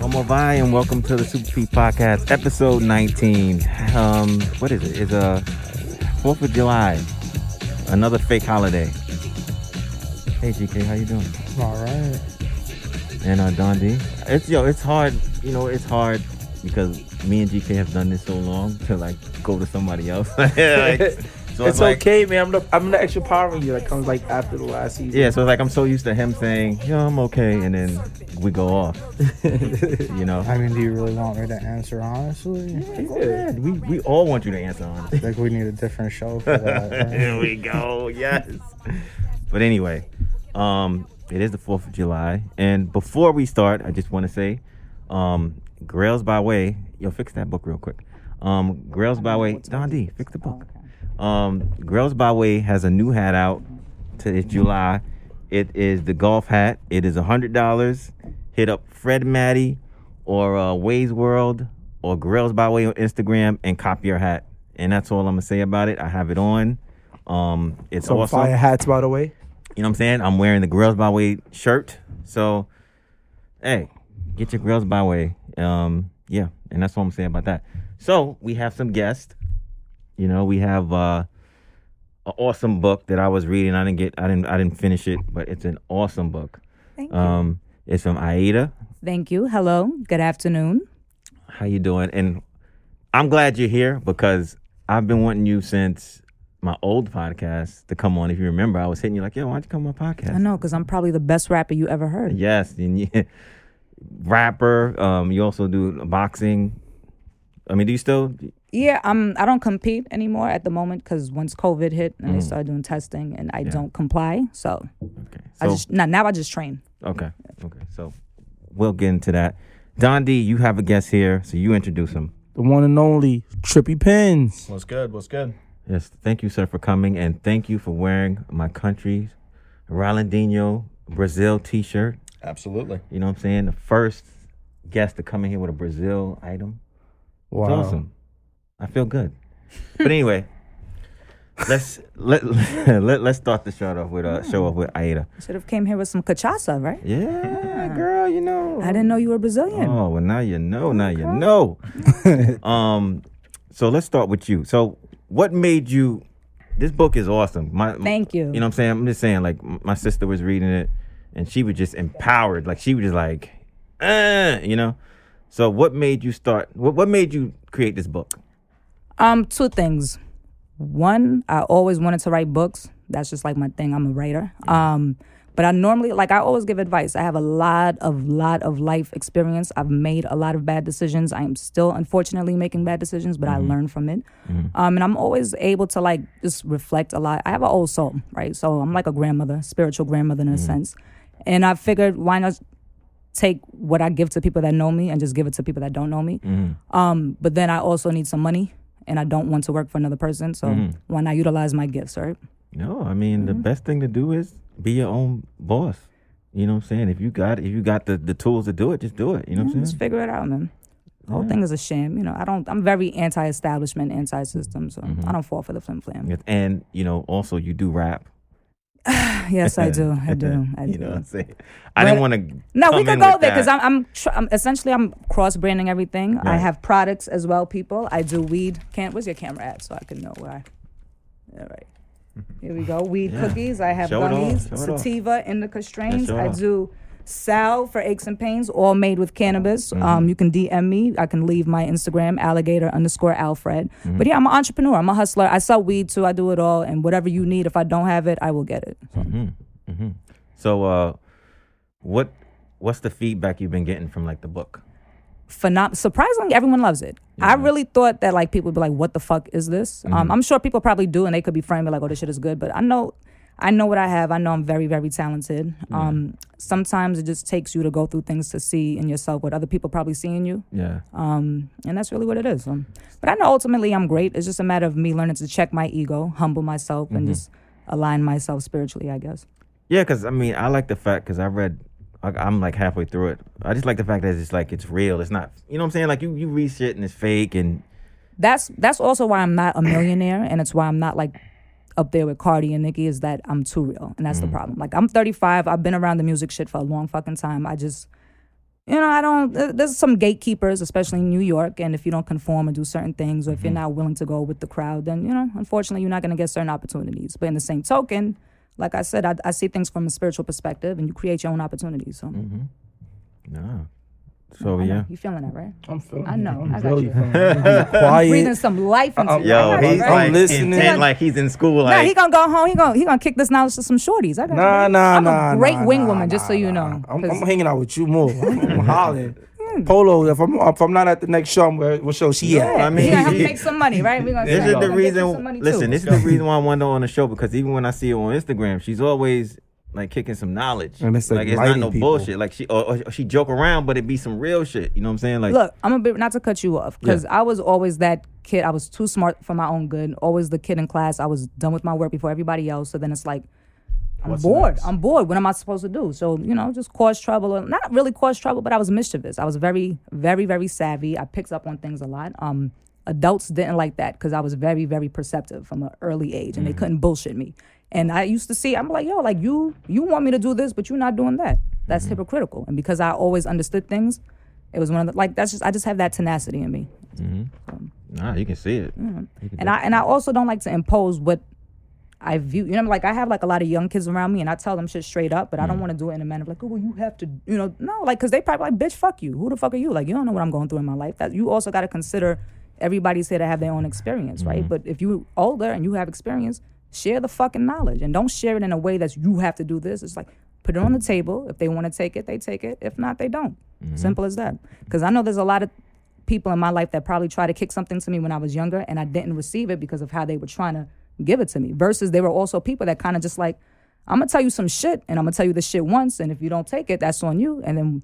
I'm Avai, and welcome to the Super Street Podcast, episode 19. What is it? It's 4th of July, another fake holiday. Hey, GK, how you doing? All right. And Don D. It's hard. You know, it's hard because me and GK have done this so long to like go to somebody else. So it's like, okay, man. I'm the extra power in you that comes like after the last season. Yeah, so it's like I'm so used to him saying, yeah, I'm okay, and then we go off. You know. I mean, do you really want me to answer honestly? Yeah. We all want you to answer honestly. Like we need a different show for that. Right? Here we go. Yes. But anyway, it is the 4th of July, and before we start, I just want to say, Grills by Way. Yo, fix that book real quick. Grills by Way. Don D, fix the book. Grills by Way has a new hat out. It's July. It is the golf hat. It is $100. Hit up Fred Maddie or Ways World or Grills by Way on Instagram and copy your hat. And that's all I'm gonna say about it. I have it on. It's some awesome. Fire hats, by the way. You know what I'm saying? I'm wearing the Grills by Way shirt. So, hey, get your Grills by Way. Yeah, and that's what I'm saying about that. So we have some guests. You know, we have an awesome book that I was reading. I didn't finish it, but it's an awesome book. Thank you. It's from Aida. Thank you. Hello. Good afternoon. How you doing? And I'm glad you're here because I've been wanting you since my old podcast to come on. If you remember, I was hitting you like, yo, why don't you come on my podcast? I know, because I'm probably the best rapper you ever heard. Yes. And yeah, rapper. You also do boxing. I mean, do you still... Yeah, I don't compete anymore at the moment because once COVID hit and they started doing testing and I don't comply, so, okay. So now I just train. Okay, okay. So we'll get into that. Don D, you have a guest here, so you introduce him. The one and only Trippie Pins. What's good? What's good? Yes, thank you, sir, for coming, and thank you for wearing my country's Ronaldinho Brazil T-shirt. Absolutely. You know what I'm saying? The first guest to come in here with a Brazil item. Wow. It's awesome. I feel good. But anyway, let's start the show off with Aida. Should have came here with some cachaça, right? Yeah, girl, you know. I didn't know you were Brazilian. Oh, well, now you know. Now you know. So let's start with you. So what made you? This book is awesome. Thank you. You know what I'm saying? I'm just saying, like, my sister was reading it, and she was just empowered. Like she was just like, you know. So what made you start? What made you create this book? Two things. One, I always wanted to write books. That's just like my thing. I'm a writer. But I normally, like, I always give advice. I have a lot of life experience. I've made a lot of bad decisions. I am still, unfortunately, making bad decisions, but I learn from it. And I'm always able to, like, just reflect a lot. I have an old soul, right? So I'm like a grandmother, spiritual grandmother in a sense. And I figured, why not take what I give to people that know me and just give it to people that don't know me? But then I also need some money. And I don't want to work for another person, so why not utilize my gifts, right? No, I mean, the best thing to do is be your own boss. You know what I'm saying? If you got the tools to do it, just do it. You know what I'm saying? Just figure it out, man. The whole thing is a sham. You know, I'm very anti-establishment, anti-system, so I don't fall for the flim flam. Yes. And, you know, also you do rap. Yes, I do. You know what I'm saying? I didn't want to. No, we could go there because I'm cross branding everything. Right. I have products as well, people. I do weed. Where's your camera at so I can know where? All right, here we go. Weed cookies. I have gummies, sativa, indica strains. I do salve for aches and pains, all made with cannabis. You can DM me. I can leave my Instagram, alligator_alfred. But yeah, I'm an entrepreneur. I'm a hustler. I sell weed too. I do it all. And whatever you need, if I don't have it, I will get it. So what's the feedback you've been getting from, like, the book? Surprisingly, everyone loves it. Yeah. I really thought that, like, people would be like, what the fuck is this? I'm sure people probably do, and they could be framing like, oh, this shit is good. But I know what I have. I know I'm very, very talented. Sometimes it just takes you to go through things to see in yourself what other people probably see in you. Yeah. And that's really what it is. But I know ultimately I'm great. It's just a matter of me learning to check my ego, humble myself, and just align myself spiritually, I guess. Yeah, because, I mean, I like the fact, because I read, I'm like halfway through it. I just like the fact that it's like, it's real. It's not, you know what I'm saying? Like, you read shit and it's fake. And that's also why I'm not a millionaire, and it's why I'm not, like, up there with Cardi and Nikki, is that I'm too real. And that's the problem. Like, I'm 35. I've been around the music shit for a long fucking time. I just, You know, I don't, there's some gatekeepers, especially in New York, and if you don't conform or do certain things, or if you're not willing to go with the crowd, then, you know, unfortunately, you're not going to get certain opportunities. But in the same token, like I said, I see things from a spiritual perspective, and you create your own opportunities. So. Mm-hmm. Nah. So, yeah. You're feeling that, right? I'm feeling it. I know. I got you. I'm breathing some life into you. Yo, he's right? Listening. Like he's in school. Like. Nah, he's going to go home. He's going to kick this knowledge to some shorties. I got I'm a great wing woman, just so you know. I'm hanging out with you more. I'm hollering. Polo, if I'm not at the next show, what show she at? I mean, we gonna make some money, right? We gonna. This is the reason why I want her on the show, because even when I see her on Instagram, she's always like kicking some knowledge. And it's like it's not no people. Bullshit. Like she joke around, but it be some real shit. You know what I'm saying? Like, look, I'm a bit, not to cut you off, because I was always that kid. I was too smart for my own good. Always the kid in class. I was done with my work before everybody else. So then it's like. I'm bored. What am I supposed to do? So, you know, just cause trouble. Not really cause trouble, but I was mischievous. I was very, very, very savvy. I picked up on things a lot. Adults didn't like that because I was very, very perceptive from an early age, and they couldn't bullshit me. And I used to see, I'm like, yo, like you want me to do this, but you're not doing that. That's hypocritical. And because I always understood things, it was one of the, like, that's just, I just have that tenacity in me. Nah, you can see it. And I also don't like to impose what I view, you know, like I have like a lot of young kids around me, and I tell them shit straight up, but I don't want to do it in a manner of like, oh, well, you have to, you know, no, like, because they probably like, bitch, fuck you. Who the fuck are you? Like, you don't know what I'm going through in my life. That you also got to consider everybody's here to have their own experience, right? But if you're older and you have experience, share the fucking knowledge, and don't share it in a way that's you have to do this. It's like, put it on the table. If they want to take it, they take it. If not, they don't. Simple as that. Because I know there's a lot of people in my life that probably tried to kick something to me when I was younger, and I didn't receive it because of how they were trying to give it to me. Versus there were also people that kind of just like, I'm going to tell you some shit, and I'm going to tell you this shit once, and if you don't take it, that's on you. And then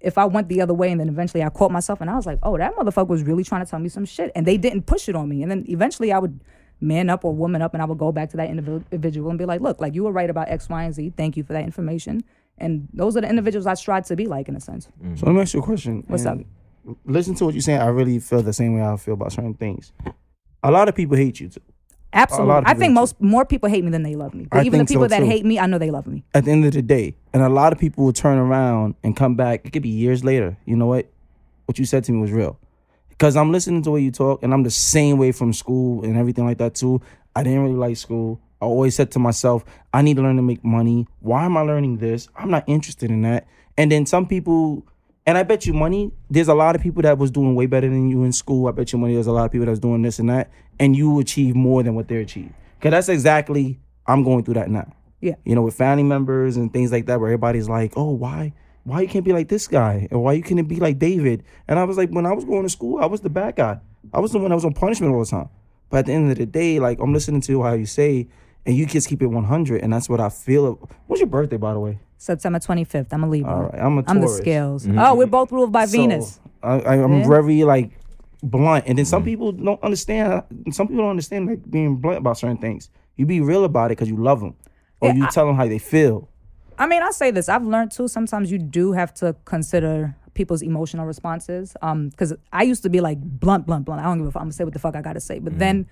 if I went the other way, and then eventually I caught myself, and I was like, oh, that motherfucker was really trying to tell me some shit, and they didn't push it on me. And then eventually I would man up or woman up, and I would go back to that individual and be like, look, like you were right about X, Y, and Z. Thank you for that information. And those are the individuals I strive to be like, in a sense. So let me ask you a question. What's up? Listen to what you're saying. I really feel the same way I feel about certain things. A lot of people hate you too. Absolutely. I think more people hate me than they love me. But even the people that hate me, I know they love me. At the end of the day. And a lot of people will turn around and come back. It could be years later. You know what? What you said to me was real. Because I'm listening to the way you talk, and I'm the same way from school and everything like that too. I didn't really like school. I always said to myself, I need to learn to make money. Why am I learning this? I'm not interested in that. And then some people, and I bet you money, there's a lot of people that was doing way better than you in school. I bet you money there's a lot of people that's doing this and that. And you achieve more than what they're achieving. Because that's exactly, I'm going through that now. Yeah. You know, with family members and things like that, where everybody's like, oh, why you can't be like this guy? Or why you couldn't be like David? And I was like, when I was going to school, I was the bad guy. I was the one that was on punishment all the time. But at the end of the day, like, I'm listening to how you say, and you kids keep it 100. And that's what I feel. What's your birthday, by the way? September 25th. I'm a Libra. All right. I'm a Taurus. I'm the scales. Mm-hmm. Oh, we're both ruled by Venus. I'm very, like, blunt. And then some people don't understand. Some people don't understand, like, being blunt about certain things. You be real about it because you love them. Or you tell them how they feel. I mean, I say this. I've learned, too, sometimes you do have to consider people's emotional responses. Because I used to be, like, blunt. I don't give a fuck. I'm going to say what the fuck I got to say. But then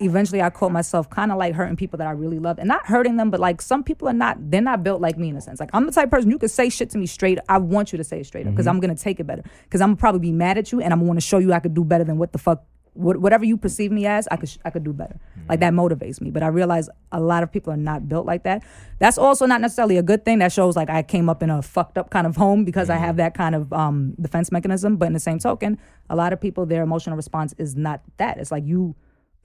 eventually I caught myself kind of like hurting people that I really love, and not hurting them, but like some people are not, they're not built like me, in a sense. Like, I'm the type of person, you can say shit to me straight. I want you to say it straight up, because I'm going to take it better, because I'm going to probably be mad at you, and I'm going to show you I could do better than what the fuck, whatever you perceive me as, I could do better. Like, that motivates me. But I realize a lot of people are not built like that. That's also not necessarily a good thing. That shows like I came up in a fucked up kind of home, because I have that kind of defense mechanism. But in the same token, a lot of people, their emotional response is not that. It's like you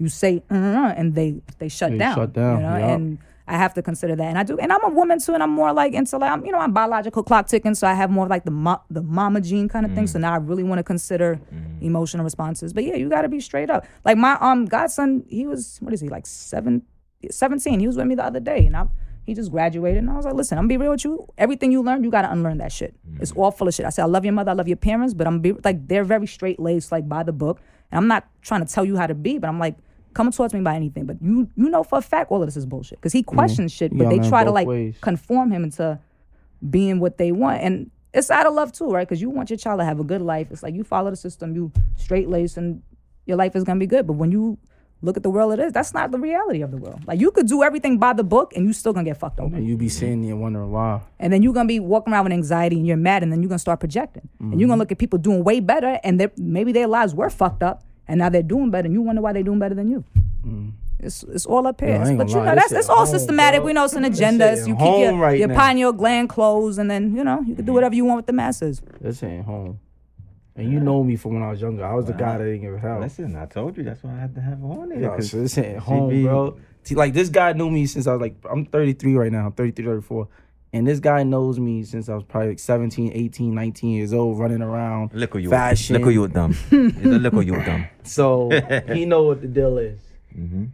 say, and they shut down. You know? Yep. And I have to consider that. And I do. And I'm a woman, too. And I'm more like into, like, you know, I'm biological clock ticking. So I have more like the mama gene kind of thing. So now I really want to consider emotional responses. But, yeah, you got to be straight up. Like, my godson, he was, what is he, like 17. He was with me the other day. And he just graduated. And I was like, listen, I'm going to be real with you. Everything you learned, you got to unlearn that shit. It's all full of shit. I said, I love your mother. I love your parents. But I'm like, they're very straight-laced, like, by the book. And I'm not trying to tell you how to be. But I'm like, coming towards me by anything, but you know for a fact all of this is bullshit, because he questions shit, but they try to like conform him into being what they want. And it's out of love too, right? Because you want your child to have a good life. It's like, you follow the system, you straight-laced, and your life is gonna be good. But when you Look at the world it is. That's not the reality of the world. Like, you could do everything by the book and you still gonna get fucked over. Yeah, you be sitting there wondering why. And then you're gonna be walking around with anxiety and you're mad, and then you're gonna start projecting. Mm-hmm. And you're gonna look at people doing way better, and maybe their lives were fucked up and now they're doing better, and you wonder why they're doing better than you. Mm-hmm. It's all up here. No, but you know, that's it's all home, systematic. Bro. We know it's an agenda. It's you keep your, right your pineal gland closed, and then, you know, you can do whatever you want with the masses. This ain't home. And you know me from when I was younger. I was the guy that didn't give help. Listen, I told you that's why I had to have on it. Yo, so this ain't home, bro. See, like, this guy knew me since I was like, I'm 33 right now. I'm 33, 34. And this guy knows me since I was probably like 17, 18, 19 years old, running around. Fashion. Look who you were dumb. So he know what the deal is. Mm-hmm.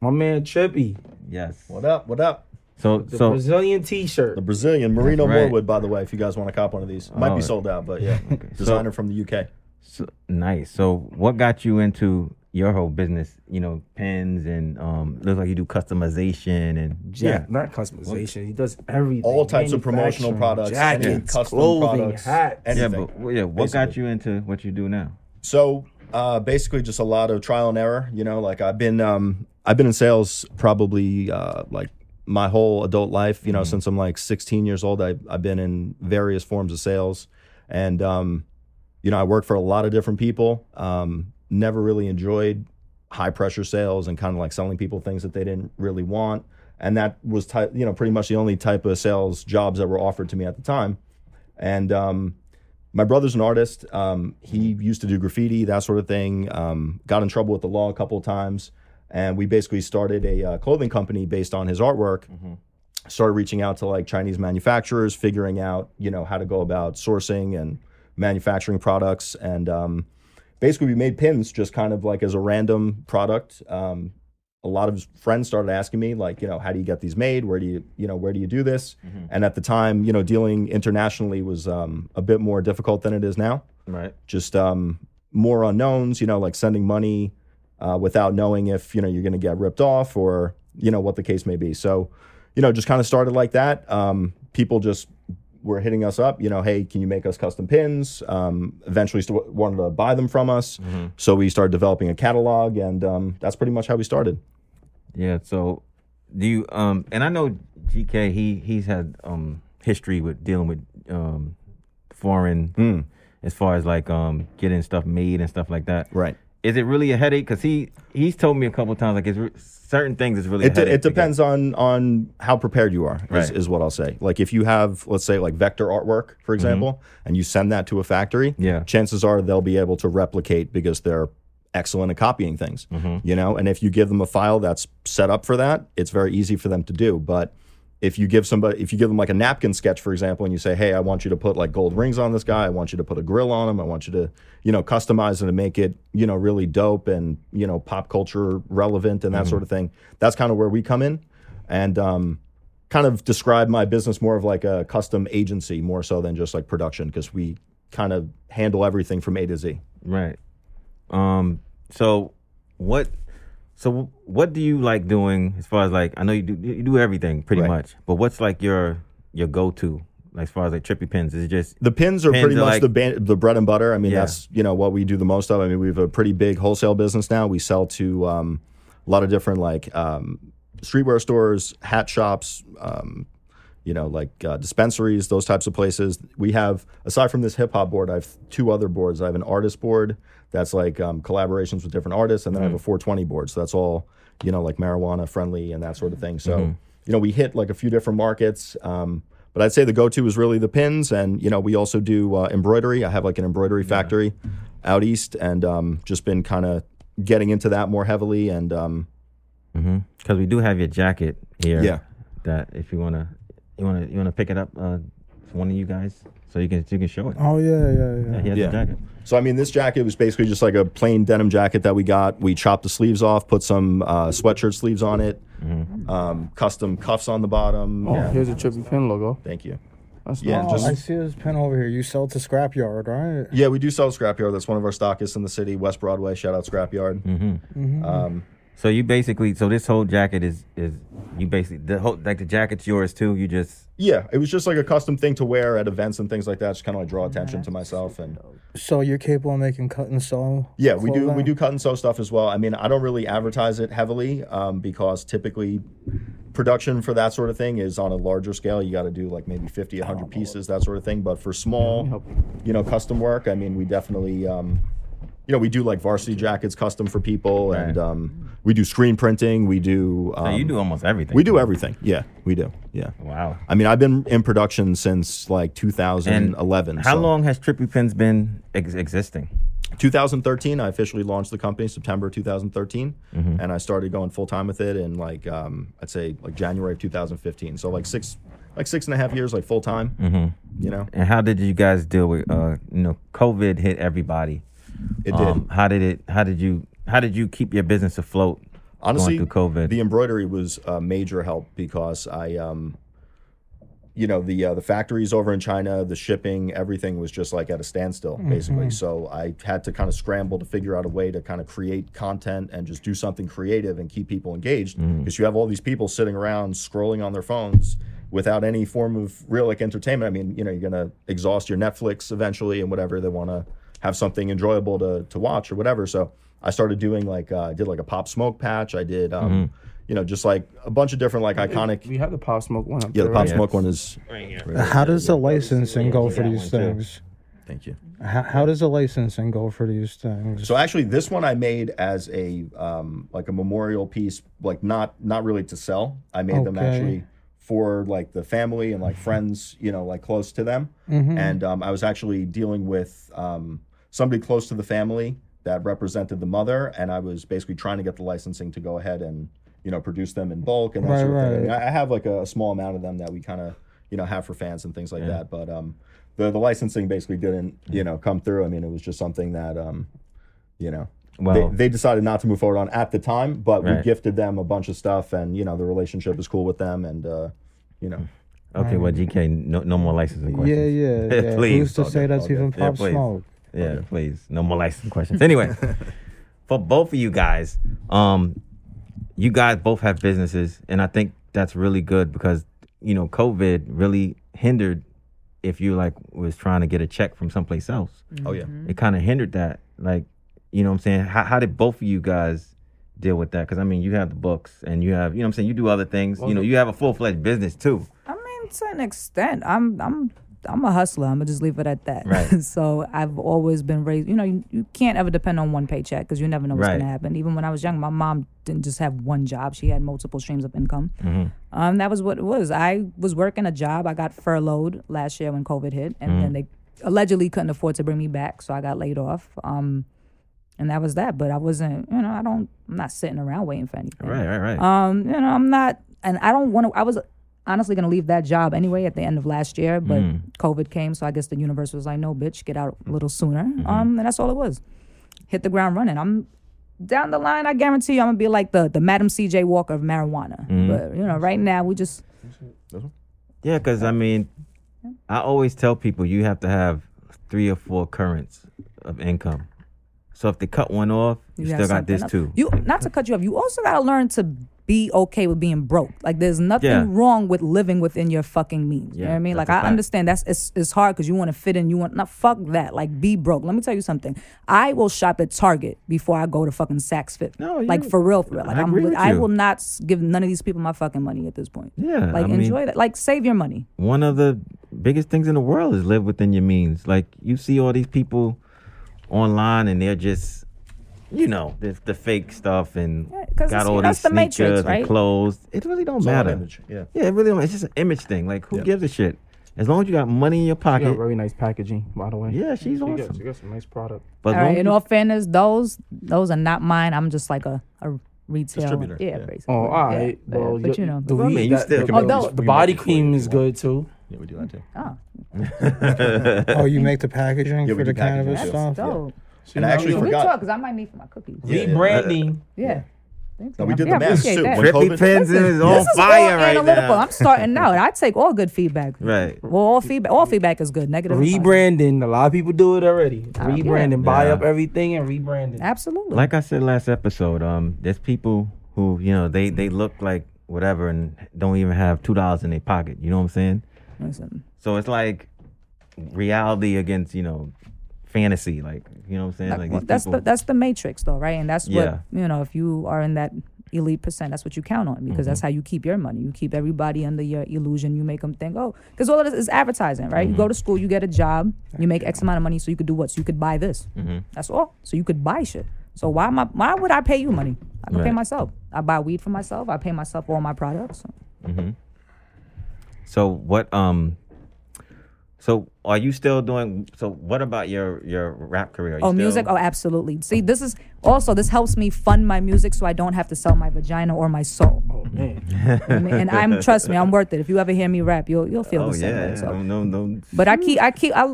My man Trippie. Yes. What up? What up? So Brazilian t-shirt. The Brazilian Merino Moorwood, by the way, if you guys want to cop one of these. Might be sold out, but yeah. Okay. Designer from the UK. So, nice. So what got you into your whole business? You know, pins and looks like you do customization and not customization. He does everything. All types of promotional products, jackets, custom clothing, products, hats. Anything, what basically got you into what you do now? So basically just a lot of trial and error, you know, like I've been in sales probably like my whole adult life, you know, since I'm like 16 years old. I've been in various forms of sales, and you know, I worked for a lot of different people. Never really enjoyed high pressure sales and kind of like selling people things that they didn't really want, and that was you know, pretty much the only type of sales jobs that were offered to me at the time. And my brother's an artist. He used to do graffiti, that sort of thing. Got in trouble with the law a couple of times. And we basically started a clothing company based on his artwork. Mm-hmm. Started reaching out to like Chinese manufacturers, figuring out, you know, how to go about sourcing and manufacturing products. And basically we made pins just kind of like as a random product. A lot of friends started asking me, like, you know, how do you get these made? Where do you do this? Mm-hmm. And at the time, you know, dealing internationally was a bit more difficult than it is now. Right. Just more unknowns, you know, like sending money without knowing if, you know, you're going to get ripped off or, you know, what the case may be. So, you know, just kind of started like that. People just were hitting us up, you know, hey, can you make us custom pins? Eventually wanted to buy them from us. Mm-hmm. So we started developing a catalog, and that's pretty much how we started. Yeah, so do you and I know GK, he's had history with dealing with foreign as far as like getting stuff made and stuff like that. Right. Is it really a headache? Because he's told me a couple of times, like, certain things is really a headache. It depends on how prepared you are, is what I'll say. Like, if you have, let's say, like vector artwork, for example, and you send that to a factory, chances are they'll be able to replicate because they're excellent at copying things, you know? And if you give them a file that's set up for that, it's very easy for them to do. But if you give them like a napkin sketch, for example, and you say, hey, I want you to put like gold rings on this guy, I want you to put a grill on him, I want you to, you know, customize it and make it, you know, really dope and, you know, pop culture relevant and that sort of thing. That's kind of where we come in, and kind of describe my business more of like a custom agency more so than just like production, because we kind of handle everything from A to Z. Right. So what do you like doing as far as like, I know you do everything pretty much, but what's like your go-to, like, as far as like Trippie Pins? Is it just the pins are pretty much like the bread and butter? I mean, that's, you know, what we do the most of. I mean, we have a pretty big wholesale business now. We sell to a lot of different like streetwear stores, hat shops, you know, like dispensaries, those types of places. We have, aside from this hip hop board, I have two other boards. I have an artist board that's like collaborations with different artists, and then I have a 420 board. So that's all, you know, like marijuana friendly and that sort of thing. So, you know, we hit like a few different markets. But I'd say the go-to is really the pins. And, you know, we also do embroidery. I have like an embroidery factory out east, and just been kind of getting into that more heavily. And because we do have your jacket here. Yeah. That if you want to... You wanna pick it up, one of you guys, so you can show it. Oh yeah. He has a jacket. So I mean, this jacket was basically just like a plain denim jacket that we got. We chopped the sleeves off, put some sweatshirt sleeves on it, custom cuffs on the bottom. Oh, here's a Trippie Pin logo. Thank you. That's I see this pin over here. You sell to Scrapyard, right? Yeah, we do sell to Scrapyard. That's one of our stockists in the city, West Broadway. Shout out Scrapyard. So you basically, so this whole jacket is you basically, the whole, like the jacket's yours too, you just... Yeah, it was just like a custom thing to wear at events and things like that, just kind of like draw attention to myself and... So you're capable of making cut and sew? Yeah, we do cut and sew stuff as well. I mean, I don't really advertise it heavily because typically production for that sort of thing is on a larger scale. You got to do like maybe 50, 100 pieces, that sort of thing. But for small, custom work, I mean, we definitely... we do like varsity jackets custom for people, right. And we do screen printing. We do. So you do almost everything. We do everything. Yeah, we do. Yeah. Wow. I mean, I've been in production since like 2011. And how long has Trippie Pins been existing? 2013. I officially launched the company September 2013, and I started going full time with it in like I'd say like January of 2015. So like six and a half years, like full time. Mm-hmm. You know. And how did you guys deal with COVID hit everybody? It did. How did you keep your business afloat? Honestly, going through COVID? The embroidery was a major help because I, the factories over in China, the shipping, everything was just like at a standstill basically. So I had to kind of scramble to figure out a way to kind of create content and just do something creative and keep people engaged because you have all these people sitting around scrolling on their phones without any form of real like entertainment. I mean, you're going to exhaust your Netflix eventually and whatever they want to. Have something enjoyable to watch or whatever. So I started doing I did a Pop Smoke patch. I did, just like a bunch of different iconic. We have the Pop Smoke one. Yeah, the Pop Smoke one is. Right here. How does the licensing go for these things? Thank you. How does the licensing go for these things? So actually, this one I made as a a memorial piece, not really to sell. I made them actually. For the family and friends, close to them. And I was actually dealing with somebody close to the family that represented the mother, and I was basically trying to get the licensing to go ahead and produce them in bulk and that sort of thing. I mean, I have a small amount of them that we kind of have for fans and things like that, but the licensing basically didn't come through. I mean, it was just something that Well, they decided not to move forward on at the time, but we gifted them a bunch of stuff, and the relationship is cool with them, and Okay, well, GK, no more licensing questions. Yeah. Please. Who's to say that's even Pop Smoke? Yeah, please, no more licensing questions. Anyway, for both of you guys both have businesses, and I think that's really good because COVID really hindered if you was trying to get a check from someplace else. Oh yeah, it kind of hindered that You know what I'm saying? How did both of you guys deal with that? Because, I mean, you have the books and you have, you know what I'm saying? You do other things. Well, you have a full-fledged business, too. I mean, to an extent. I'm a hustler. I'm going to just leave it at that. Right. So I've always been raised. You can't ever depend on one paycheck because you never know what's going to happen. Even when I was young, my mom didn't just have one job. She had multiple streams of income. That was what it was. I was working a job. I got furloughed last year when COVID hit. And then they allegedly couldn't afford to bring me back. So I got laid off. And that was that. But I wasn't, I'm not sitting around waiting for anything. Right. I'm not, and I don't want to, I was honestly going to leave that job anyway at the end of last year, but COVID came. So I guess the universe was like, no, bitch, get out a little sooner. And that's all it was. Hit the ground running. I'm down the line. I guarantee you I'm going to be like the Madam C.J. Walker of marijuana. But, right now we just. Yeah, because I mean, I always tell people you have to have 3 or 4 currents of income. So if they cut one off, you still got this too. Not to cut you off, you also got to learn to be okay with being broke. There's nothing wrong with living within your fucking means. You know what I mean? I understand that's it's hard because you want to fit in. You want not fuck that. Be broke. Let me tell you something. I will shop at Target before I go to fucking Saks Fifth. No, for real. I will not give none of these people my fucking money at this point. Yeah, enjoy that. Save your money. One of the biggest things in the world is live within your means. You see all these people. Online and they're just, the fake stuff and got all these sneakers Matrix, right? And clothes. It really don't matter. Yeah, it really don't. It's just an image thing. Who gives a shit? As long as you got money in your pocket. She got really nice packaging, by the way. Yeah, she's awesome. She got some nice product. But all right, in all fairness, those are not mine. I'm just a retail distributor. Yeah, basically. Oh, all right. Yeah. Well, but the body cream is good too. Yeah, we do that too. Oh. You make the packaging for the cannabis stuff? That's dope. Yeah. And I actually forgot. Because I might need for my cookies. Rebranding. Yeah. So we did the math too. Trippie Pins is on fire right now. I'm starting out. I take all good feedback. Right. Well, all feedback is good. Negative. Rebranding. A lot of people do it already. Rebranding. Buy up everything and rebranding. Absolutely. Like I said last episode, there's people who, you know, they look like whatever and don't even have $2 in their pocket. You know what I'm saying? Listen. So it's like reality against, you know, fantasy, like, you know what I'm saying? Like, well, that's the matrix though, right? And that's what, you know, if you are in that elite percent, that's what you count on, because that's how you keep your money. You keep everybody under your illusion. You make them think, oh, because all of this is advertising, right? You go to school, you get a job, you make X amount of money, so you could do what? So you could buy this. That's all. So you could buy shit. So why would I pay you money? I can pay myself. I buy weed for myself. I pay myself all my products. So what So are you still doing, so what about your rap career? Oh, music? Oh, absolutely. See, this helps me fund my music so I don't have to sell my vagina or my soul. Oh, man. And trust me, I'm worth it. If you ever hear me rap, you'll feel the same way. So. No. But I keep,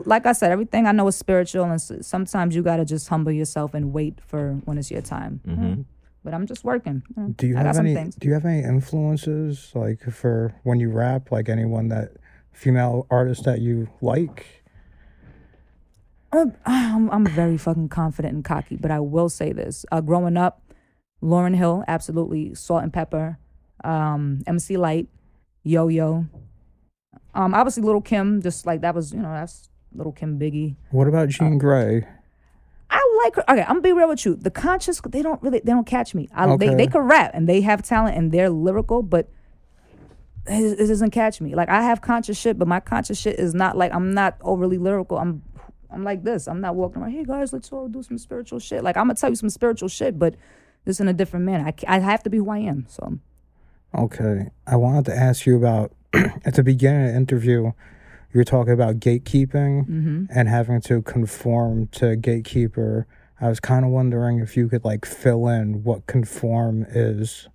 like I said, everything I know is spiritual, and sometimes you got to just humble yourself and wait for when it's your time. But I'm just working. Do you have any influences, like, for when you rap, like anyone that, female artist that you like? I'm very fucking confident and cocky, but I will say this. Growing up, Lauryn Hill, absolutely. Salt and Pepper, MC Light, Yo-Yo. Obviously, Lil' Kim, just like that was, you know, that's Lil' Kim, Biggie. What about Jean Grey? I like her. Okay, I'm gonna be real with you. The Conscious, they don't catch me. They can rap, and they have talent, and they're lyrical, but it doesn't catch me. Like, I have conscious shit, but my conscious shit is not like, I'm not overly lyrical. I'm like this. I'm not walking around, hey guys, let's all do some spiritual shit. Like, I'm gonna tell you some spiritual shit, but just in a different manner. I have to be who I am. So, okay, I wanted to ask you about at the beginning of the interview, you were talking about gatekeeping and having to conform to a gatekeeper. I was kind of wondering if you could like fill in what conform is.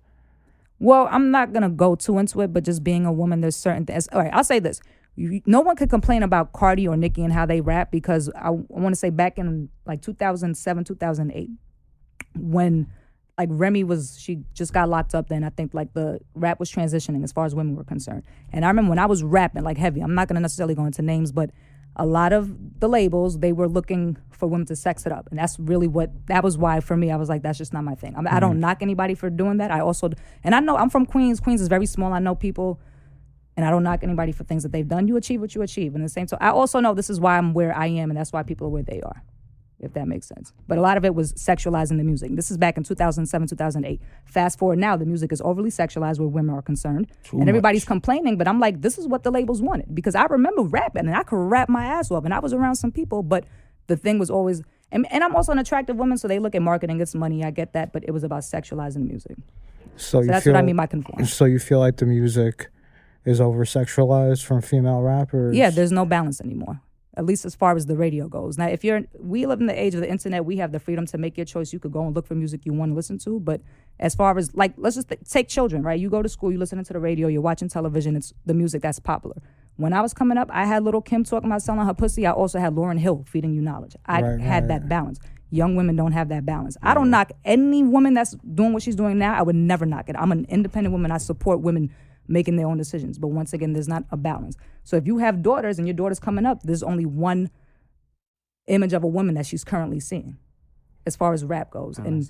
Well, I'm not going to go too into it, but just being a woman, there's certain things. All right, I'll say this. No one could complain about Cardi or Nikki and how they rap, because I want to say back in like 2007, 2008, when like Remy she just got locked up then. I think like the rap was transitioning as far as women were concerned. And I remember when I was rapping like heavy, I'm not going to necessarily go into names, but a lot of the labels, they were looking for women to sex it up. And that's really that was why for me, I was like, that's just not my thing. I don't knock anybody for doing that. And I know I'm from Queens. Queens is very small. I know people, and I don't knock anybody for things that they've done. You achieve what you achieve. And at the same time, I also know this is why I'm where I am, and that's why people are where they are, if that makes sense. But a lot of it was sexualizing the music. This is back in 2007, 2008. Fast forward now, the music is overly sexualized where women are concerned. Too much. Everybody's complaining, but I'm like, this is what the labels wanted. Because I remember rapping, and I could rap my ass off, and I was around some people, but the thing was always... And I'm also an attractive woman, so they look at marketing, it's money, I get that, but it was about sexualizing the music. So that's what I mean by conform. So you feel like the music is over-sexualized from female rappers? Yeah, there's no balance anymore. At least as far as the radio goes. Now, we live in the age of the internet. We have the freedom to make your choice. You could go and look for music you want to listen to. But as far as, like, let's just take children, right? You go to school, you're listening to the radio, you're watching television. It's the music that's popular. When I was coming up, I had Lil' Kim talking about selling her pussy. I also had Lauryn Hill feeding you knowledge. I had that balance. Young women don't have that balance. I don't knock any woman that's doing what she's doing now. I would never knock it. I'm an independent woman. I support women making their own decisions. But once again, there's not a balance. So if you have daughters and your daughter's coming up, there's only one image of a woman that she's currently seeing as far as rap goes. And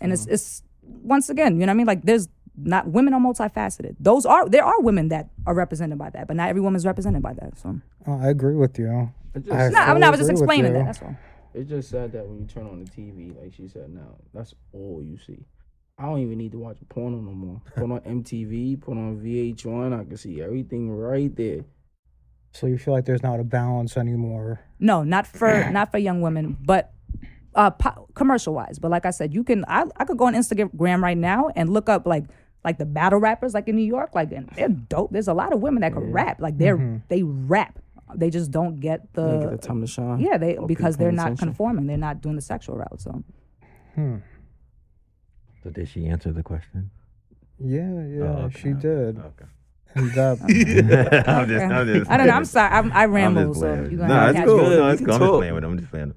it's once again, you know what I mean? Like, women are multifaceted. There are women that are represented by that, but not every woman's represented by that. So I agree with you. I was just explaining that. That's all. It's just sad that when you turn on the TV, like she said, now that's all you see. I don't even need to watch porno no more. Put on MTV, put on VH1. I can see everything right there. So you feel like there's not a balance anymore? No, not for young women, but commercial wise. But like I said, you can. I could go on Instagram right now and look up like the battle rappers like in New York. Like, and they're dope. There's a lot of women that can rap. Like they rap. They just don't get the time to shine. Yeah, because they're not conforming. They're not doing the sexual route. So. So did she answer the question? Yeah, oh, okay. She did. Okay. I'm just. I don't know. I'm sorry. I rambled. It's cool. I'm just playing with him.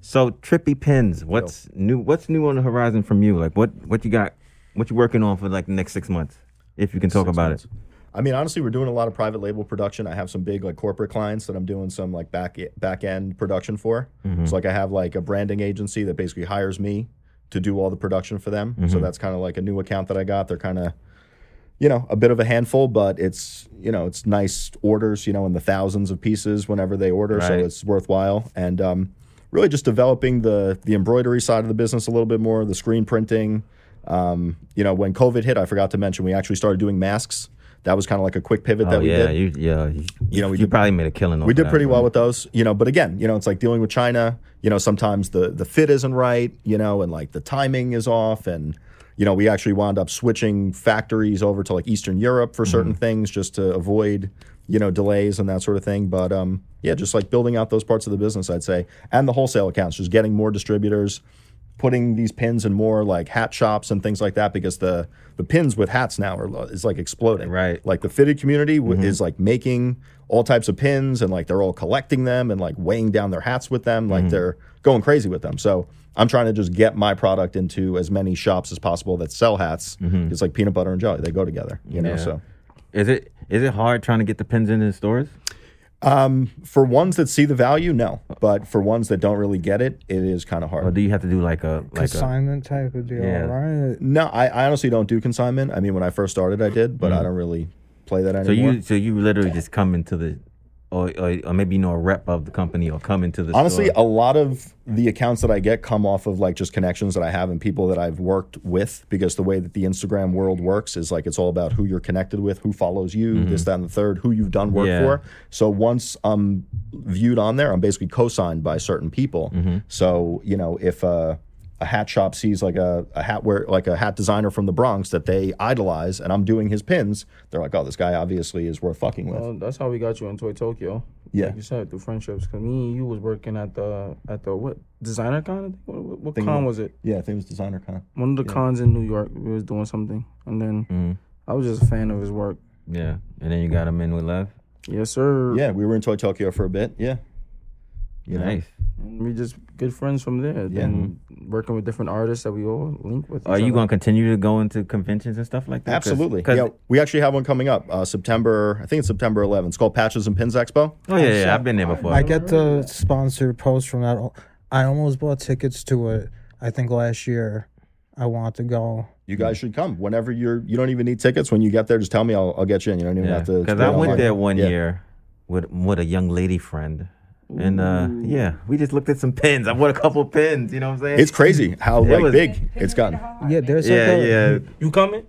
So Trippie Pins, what's new on the horizon from you? Like what you got What you working on for like the next 6 months, if you can talk about it? I mean, honestly, we're doing a lot of private label production. I have some big like corporate clients that I'm doing some like back end production for. Mm-hmm. So like I have like a branding agency that basically hires me to do all the production for them. Mm-hmm. So that's kind of like a new account that I got. They're kind of, you know, a bit of a handful, but it's, you know, it's nice orders, you know, in the thousands of pieces whenever they order. Right. So it's worthwhile. And really just developing the embroidery side of the business a little bit more, the screen printing. You know, when COVID hit, I forgot to mention, we actually started doing masks. That was kind of like a quick pivot that we did. You probably made a killing. We did pretty well with those, you know. But again, you know, it's like dealing with China. You know, sometimes the fit isn't right, you know, and like the timing is off. And you know, we actually wound up switching factories over to like Eastern Europe for certain things just to avoid, you know, delays and that sort of thing. But yeah, just like building out those parts of the business, I'd say, and the wholesale accounts, just getting more distributors, putting these pins in more like hat shops and things like that, because the pins with hats now is like exploding. Right. Like the fitted community is like making all types of pins, and like they're all collecting them and like weighing down their hats with them. Like they're going crazy with them. So I'm trying to just get my product into as many shops as possible that sell hats. It's like peanut butter and jelly. They go together, you know, so. Is it hard trying to get the pins into the stores? For ones that see the value, no. But for ones that don't really get it, it is kind of hard. Well, do you have to do like a consignment type of deal, right? No, I honestly don't do consignment. I mean, when I first started, I did, but I don't really play that anymore. So you literally just come into the, or maybe you know a rep of the company, or come into the. Honestly, store. A lot of the accounts that I get come off of like just connections that I have and people that I've worked with, because the way that the Instagram world works is like it's all about who you're connected with, who follows you, this, that, and the third, who you've done work for. So once I'm viewed on there, I'm basically co-signed by certain people. So you know, if a hat shop sees like a hat designer from the Bronx that they idolize, and I'm doing his pins, they're like, oh, this guy obviously is worth fucking with. Well, that's how we got you in Toy Tokyo. Yeah, like you said, through friendships. Because me and you was working at the what, Designer Con? What con was it? Yeah, I think it was Designer Con. One of the cons in New York. We was doing something, and then I was just a fan of his work. Yeah, and then you got him in with Love. Yes, sir. Yeah, we were in Toy Tokyo for a bit. Yeah. You know? Nice. And we just good friends from there. Yeah. And working with different artists that we all link with. Are you going to continue to go into conventions and stuff like that? Absolutely. Cause yeah, we actually have one coming up September. I think it's September 11th. It's called Patches and Pins Expo. Oh yeah, yeah. I've been there before. I get the sponsored post from that. I almost bought tickets to it. I think last year. I want to go. You guys should come whenever you don't even need tickets. When you get there, just tell me. I'll get you in. You don't even have to. Because I went there one year with a young lady friend. And yeah, we just looked at some pins. I bought a couple pins, you know what I'm saying? It's crazy how big it's gotten. Yeah, there's You coming?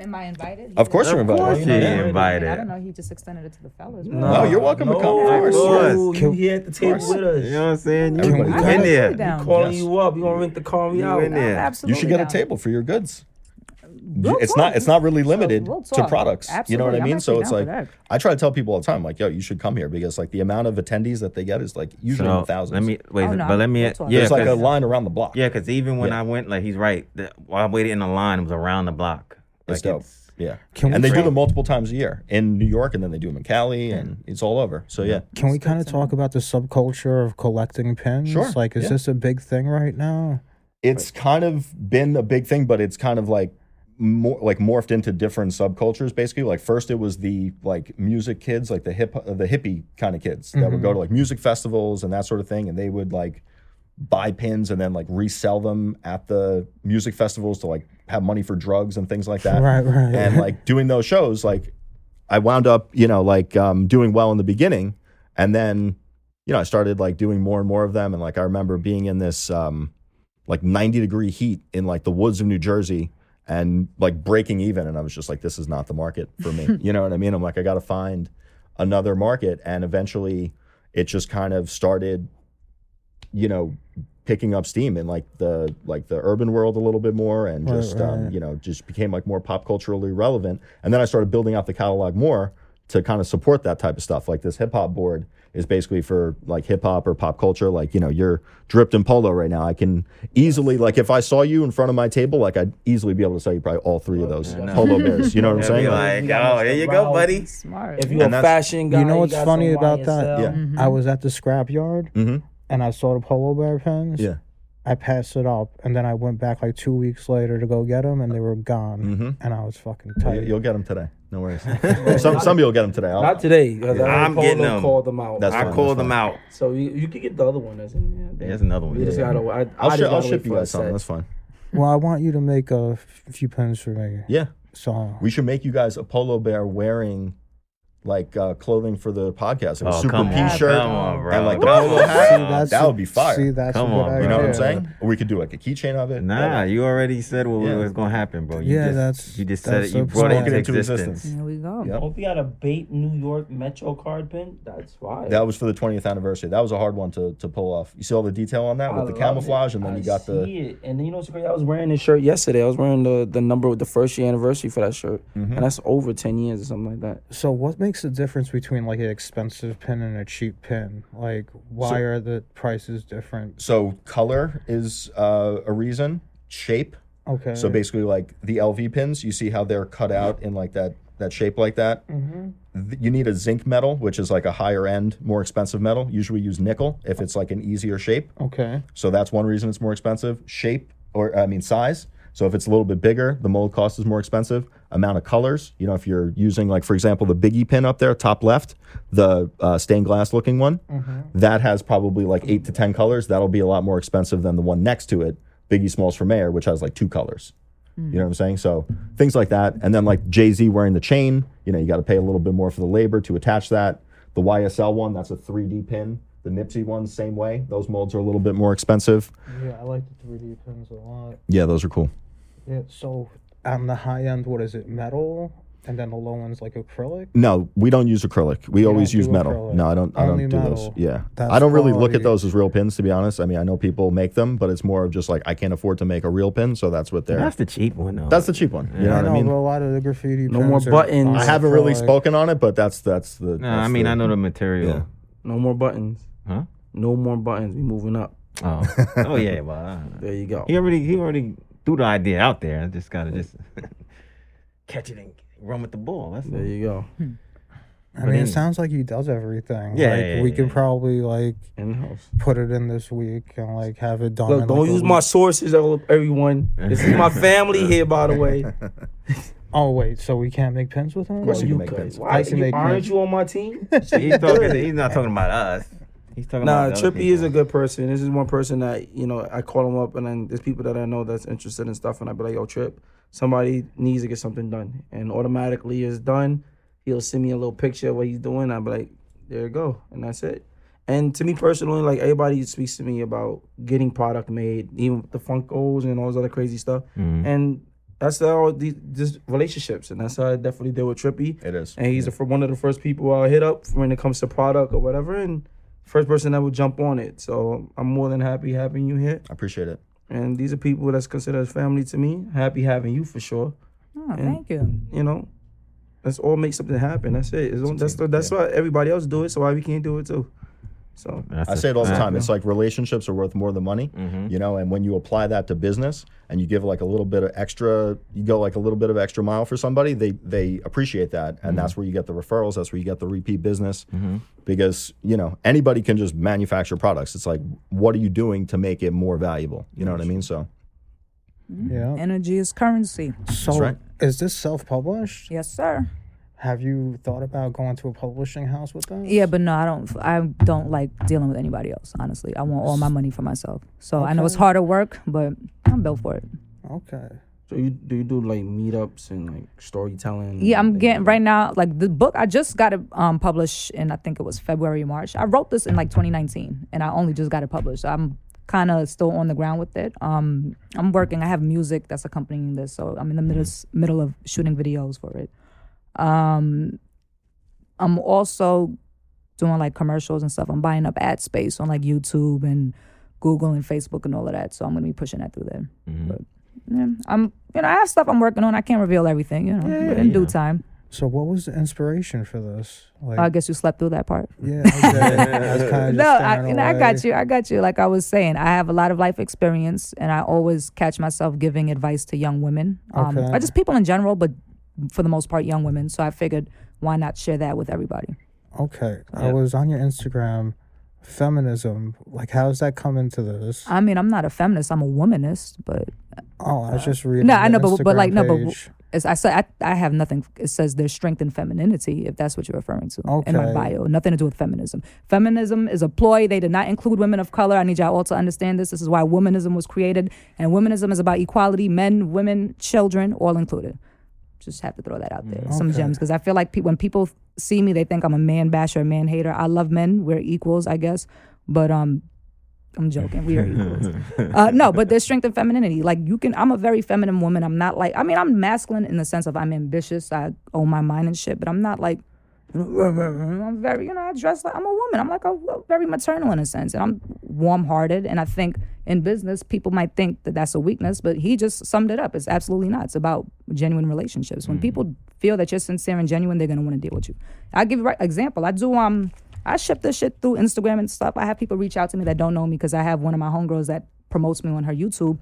Am I invited? Of course you're invited. Of course you're invited. I don't know, he just extended it to the fellas. No, you're welcome to come. Of course. You're here at the table with us. You know what I'm saying? You're in there. We're calling you up. You want to rent the car? We out. Absolutely. You should get a table for your goods. It's not really limited to products. Absolutely. You know what I mean? So it's like I try to tell people all the time, like, yo, you should come here, because like the amount of attendees that they get is like usually in the thousands. There's like a line around the block. Yeah, because even when I went, like he's right. While I waited in the line, it was around the block. Like, it's dope. Yeah, and they do them multiple times a year in New York, and then they do them in Cali, and it's all over. So yeah. Can we kind of talk about the subculture of collecting pins? Sure. Like, is this a big thing right now? It's kind of been a big thing, but it's kind of like. More like morphed into different subcultures, basically. Like first it was the like music kids, like the hippie kind of kids that would go to like music festivals and that sort of thing, and they would like buy pins and then like resell them at the music festivals to like have money for drugs and things like that. Right. And like doing those shows, like I wound up, you know, like doing well in the beginning, and then, you know, I started like doing more and more of them. And like I remember being in this like 90-degree heat in like the woods of New Jersey. And like breaking even, and I was just like, this is not the market for me. You know what I mean? I'm like, I got to find another market. And eventually it just kind of started, you know, picking up steam in like the urban world a little bit more, and just, you know, just became like more pop culturally relevant. And then I started building out the catalog more to kind of support that type of stuff. Like this hip hop board is basically for like hip hop or pop culture. Like, you know, you're dripped in polo right now. I can easily, like, if I saw you in front of my table, like, I'd easily be able to sell you probably all three of those polo bears. You know what I'm saying? Like, oh, here you go, buddy. Smart. If you're a fashion guy, you know what's funny about that? Yeah. I was at the Scrapyard and I saw the polo bear pins. Yeah. I passed it up, and then I went back like 2 weeks later to go get them, and they were gone. Mm-hmm. And I was fucking tight. You'll get them today. No worries. Somebody will get them today. Not today. Yeah, I'm getting them. Called them out. That's fine, I called them out. So you can get the other one. There's another one. You just gotta, I'll ship you guys something. That's fine. Well, I want you to make a few pins for me. Yeah. So we should make you guys a polo bear wearing like clothing for the podcast. Like a super P-shirt and like the polo hat. That would be fire. See, that's come on, idea. You know what I'm saying? Or we could do like a keychain of it. Nah, you already said what was going to happen, bro. You just said it. So you brought it into existence. There we go. Yep. Hope you got a bait New York Metro card pin. That's fire. That was for the 20th anniversary. That was a hard one to pull off. You see all the detail on that with the camouflage, and then you got the. It. And then you know what's crazy? I was wearing this shirt yesterday. I was wearing the number with the first year anniversary for that shirt, and that's over 10 years or something like that. So what makes the difference between like an expensive pin and a cheap pin? Like, why are the prices different? So color is a reason. Shape. Okay. So basically, like the LV pins, you see how they're cut out in like that shape like that. Mm-hmm. You need a zinc metal, which is like a higher end, more expensive metal. Usually use nickel if it's like an easier shape. Okay. So that's one reason it's more expensive. Shape, or I mean size. So if it's a little bit bigger, the mold cost is more expensive. Amount of colors, you know, if you're using, like, for example, the Biggie pin up there, top left, the stained glass looking one, that has probably like 8 to 10 colors. That'll be a lot more expensive than the one next to it, Biggie Smalls for Mayor, which has like 2 colors. You know what I'm saying? So things like that. And then like Jay-Z wearing the chain, you know, you got to pay a little bit more for the labor to attach that. The YSL one, that's a 3D pin. The Nipsey ones, same way. Those molds are a little bit more expensive. Yeah, I like the 3D pins a lot. Yeah, those are cool. Yeah, so on the high end, what is it, metal? And then the low end's like acrylic? No, we don't use acrylic. We always use metal. Acrylic. No, I don't do those. Yeah. That's I don't really look at those as real pins, to be honest. I mean, I know people make them, but it's more of just like I can't afford to make a real pin, so that's what they're... That's the cheap one, though. That's the cheap one. You know what I mean? A lot of the graffiti pins. No more buttons. I haven't really spoken on it, but that's the... No, I mean, I know the material. Yeah. No more buttons. Huh? No more buttons. We moving up. Oh. Oh, yeah. Well, there you go. He already threw the idea out there. I just got to just catch it and... Run with the ball. That's there you go. I mean, it sounds like he does everything. Yeah, like, we can probably like in-house put it in this week and like have it done. Look, don't use my sources, everyone. This is my family here, by the way. Oh wait, so we can't make pins with him? Of course you can make pins. Why aren't you on my team? See, he's not talking about us. He's talking about Trippie is a good person. This is one person that, you know, I call him up, and then there's people that I know that's interested in stuff, and I be like, yo, Tripp, somebody needs to get something done. And automatically it's done. He'll send me a little picture of what he's doing. I'll be like, there you go. And that's it. And to me personally, like, everybody speaks to me about getting product made, even the Funkos and all this other crazy stuff. Mm-hmm. And that's all these relationships. And that's how I definitely deal with Trippie. It is. And he's one of the first people I'll hit up when it comes to product or whatever. And first person that will jump on it. So I'm more than happy having you here. I appreciate it. And these are people that's considered family to me. Happy having you for sure. Oh, and, thank you. You know, let's all make something happen. That's it. That's why everybody else do it. So why we can't do it too. So I say it all the time. It's like relationships are worth more than money, you know. And when you apply that to business and you give like a little bit of extra, you go like a little bit of extra mile for somebody, they appreciate that, and that's where you get the referrals. That's where you get the repeat business, because you know anybody can just manufacture products. It's like, what are you doing to make it more valuable? You know what I mean? So yeah, energy is currency. So that's right. Is this self-published? Yes, sir. Have you thought about going to a publishing house with them? Yeah, but no, I don't like dealing with anybody else, honestly. I want all my money for myself. So I know it's harder work, but I'm built for it. Okay. So do you do like meetups and like storytelling? Yeah, I'm getting right now, like the book, I just got it published in, I think it was February, March. I wrote this in like 2019 and I only just got it published. So I'm kind of still on the ground with it. I'm working, I have music that's accompanying this. So I'm in the middle of shooting videos for it. I'm also doing like commercials and stuff. I'm buying up ad space on like YouTube and Google and Facebook and all of that. So I'm gonna be pushing that through there. Mm-hmm. But yeah, I have stuff I'm working on. I can't reveal everything, you know, but in due time. So what was the inspiration for this? Like, I guess you slept through that part. Yeah, okay. No, I got you. Like I was saying, I have a lot of life experience, and I always catch myself giving advice to young women, or just people in general, but for the most part, young women. So I figured, why not share that with everybody? Okay. Yep. I was on your Instagram feminism, like, how's that come into this? I mean, I'm not a feminist. I'm a womanist, but... Oh, I was just reading No, I know, but like, no, but... I have nothing. It says there's strength in femininity, if that's what you're referring to, okay, in my bio. Nothing to do with feminism. Feminism is a ploy. They did not include women of color. I need y'all all to understand this. This is why womanism was created. And womanism is about equality, men, women, children, all included. Just have to throw that out there. Okay. Some gems. Because I feel like when people see me, they think I'm a man basher, a man hater. I love men. We're equals, I guess. But I'm joking. We are equals. No, but there's strength in femininity. Like, you can... I'm a very feminine woman. I'm not like... I mean, I'm masculine in the sense of I'm ambitious. I own my mind and shit, but I'm not like... I'm very... You know, I dress like... I'm a woman. I'm like a very maternal in a sense. And I'm warm-hearted. And I think in business, people might think that that's a weakness, but he just summed it up. It's absolutely not. It's about genuine relationships. When people feel that you're sincere and genuine, they're going to want to deal with you. I'll give you an example. I ship this shit through Instagram and stuff. I have people reach out to me that don't know me because I have one of my homegirls that promotes me on her YouTube.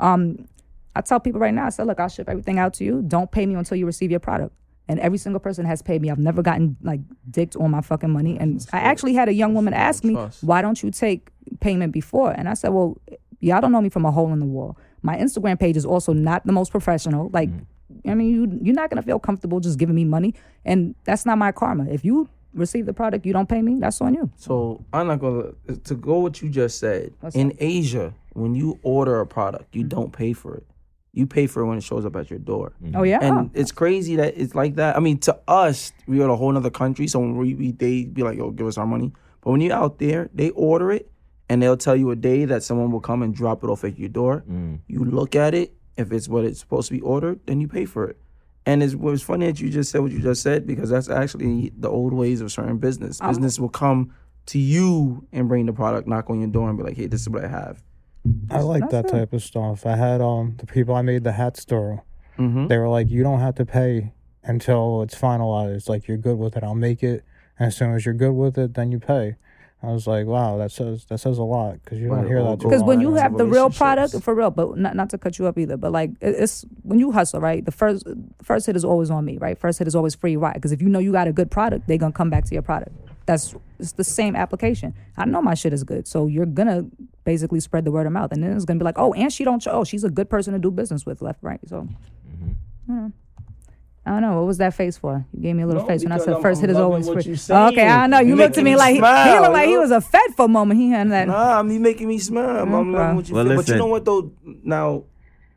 I tell people right now, I said, look, I'll ship everything out to you. Don't pay me until you receive your product. And every single person has paid me. I've never gotten, like, dicked on my fucking money. And I actually had a young woman ask me, why don't you take payment before? And I said, well, y'all don't know me from a hole in the wall. My Instagram page is also not the most professional. Like, I mean, you're not going to feel comfortable just giving me money. And that's not my karma. If you... receive the product, you don't pay me, that's on you. So I'm not gonna to go what you just said. That's in Asia, when you order a product, you don't pay for it. You pay for it when it shows up at your door. Oh yeah. And it's crazy that it's like that. I mean, to us, we are a whole other country, so when they be like, yo, give us our money. But when you're out there, they order it and they'll tell you a day that someone will come and drop it off at your door. You look at it, if it's what it's supposed to be ordered, then you pay for it. And it's funny that you just said what you just said, because that's actually the old ways of certain business. Business will come to you and bring the product, knock on your door, and be like, hey, this is what I have. I like that type of stuff. I had the people I made the hat store. They were like, you don't have to pay until it's finalized. Like, you're good with it. I'll make it. And as soon as you're good with it, then you pay. I was like, wow, that says a lot, because you don't hear that. Because when you have the real product, for real, but not to cut you up either, but like, it's when you hustle, right? The first hit is always on me, right? First hit is always free. Why? Because if you know you got a good product, they're gonna come back to your product. It's the same application. I know my shit is good, so you're gonna basically spread the word of mouth, and then it's gonna be like, oh, and she's a good person to do business with, left, right. So, I don't know. What was that face for? You gave me a little face when I said first hit is always free. Okay, I know. You looked at me like he looked like he was a fed for a moment. He had that. Nah, you're making me smile. I'm loving what you feel. But you know what, though? Now,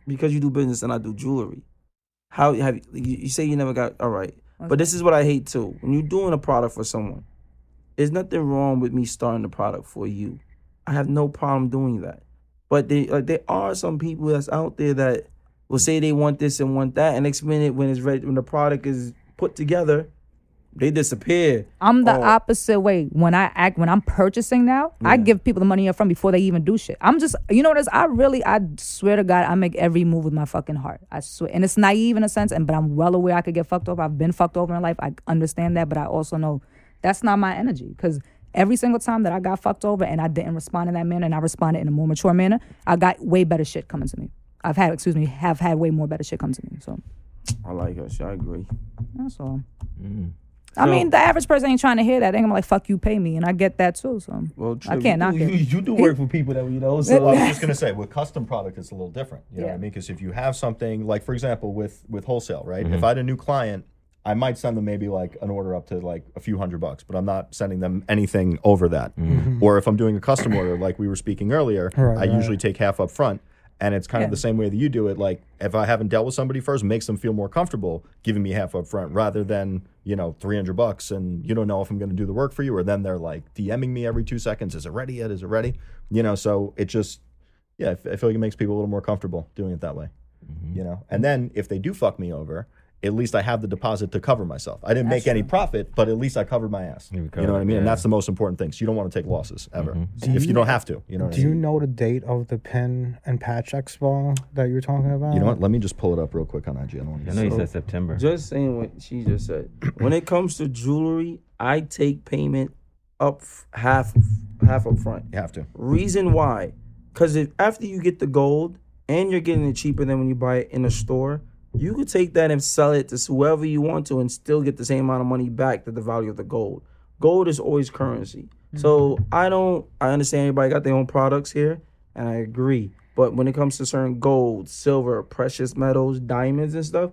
because you do business and I do jewelry, how have you say you never got, all right. Okay. But this is what I hate, too. When you're doing a product for someone, there's nothing wrong with me starting the product for you. I have no problem doing that. But there are some people that's out there that will say they want this and want that, and next minute when it's ready, when the product is put together, they disappear. I'm the opposite way. When I'm purchasing now, I give people the money up front before they even do shit. I'm just, you know what it is? I swear to God, I make every move with my fucking heart. I swear, and it's naive in a sense, but I'm well aware I could get fucked over. I've been fucked over in life. I understand that, but I also know that's not my energy, because every single time that I got fucked over and I didn't respond in that manner, and I responded in a more mature manner, I got way better shit coming to me. Have had way more better shit come to me. So I like that shit. I agree. That's all. I mean, the average person ain't trying to hear that. They're gonna like, fuck you, pay me, and I get that too. So I can't knock it. You do work for people that, you know. So I was just gonna say, with custom product, it's a little different. You know what I mean? Because if you have something like, for example, with wholesale, right? If I had a new client, I might send them maybe like an order up to like a few $100s, but I'm not sending them anything over that. Or if I'm doing a custom order, like we were speaking earlier, I usually take half up front. And it's kind of the same way that you do it. Like, if I haven't dealt with somebody first, it makes them feel more comfortable giving me half up front rather than, you know, $300 and you don't know if I'm going to do the work for you. Or then they're like DMing me every 2 seconds. Is it ready yet? Is it ready? You know, so it just, I feel like it makes people a little more comfortable doing it that way, you know. And then if they do fuck me over, at least I have the deposit to cover myself. I didn't make any profit, but at least I covered my ass. You know what I mean? Yeah. And that's the most important thing. So you don't want to take losses ever, if you don't have to. You know what I mean? Do you know the date of the pin and patch expo that you were talking about? You know what? Let me just pull it up real quick on IG. I know you said September. Just saying what she just said. When it comes to jewelry, I take payment up half up front. You have to. Reason why? Because after you get the gold and you're getting it cheaper than when you buy it in a store, you could take that and sell it to whoever you want to and still get the same amount of money back to the value of the gold. Gold is always currency. So I understand everybody got their own products here, and I agree. But when it comes to certain gold, silver, precious metals, diamonds and stuff,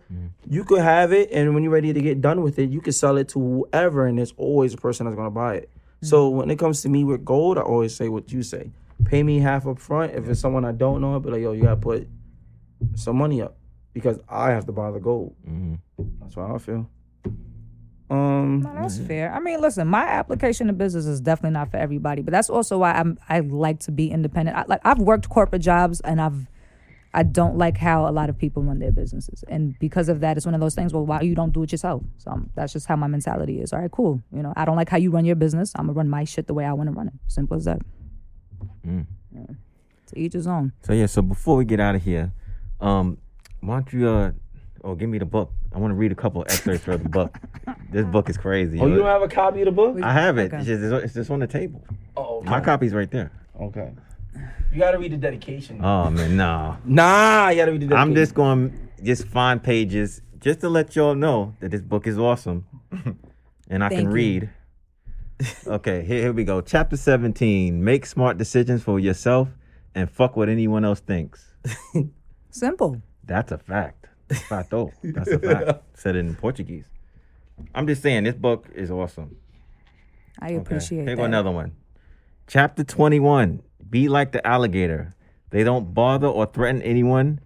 you could have it, and when you're ready to get done with it, you can sell it to whoever, and there's always a person that's going to buy it. So when it comes to me with gold, I always say what you say. Pay me half up front. If it's someone I don't know, I'll be like, yo, you got to put some money up because I have to buy the gold. That's how I feel. No, that's fair. I mean, listen, my application to business is definitely not for everybody, but that's also why I like to be independent. I've worked corporate jobs, and I don't like how a lot of people run their businesses, and because of that, it's one of those things. Well, why you don't do it yourself? So that's just how my mentality is. All right, cool. You know, I don't like how you run your business. I'm gonna run my shit the way I want to run it. Simple as that. Yeah. To each his own. So yeah. So before we get out of here, why don't you give me the book. I want to read a couple of excerpts from the book. This book is crazy. Oh, you don't have a copy of the book? I have it. Okay. It's just on the table. Oh, okay. My copy's right there. Okay. You got to read the dedication. Oh, man, nah. You got to read the dedication. I'm just going to find pages just to let y'all know that this book is awesome. And I can read. Okay, here we go. Chapter 17, make smart decisions for yourself and fuck what anyone else thinks. Simple. That's a fact. Fato. That's a fact. Said it in Portuguese. I'm just saying, this book is awesome. I appreciate that. Here go another one. Chapter 21. Be like the alligator. They don't bother or threaten anyone,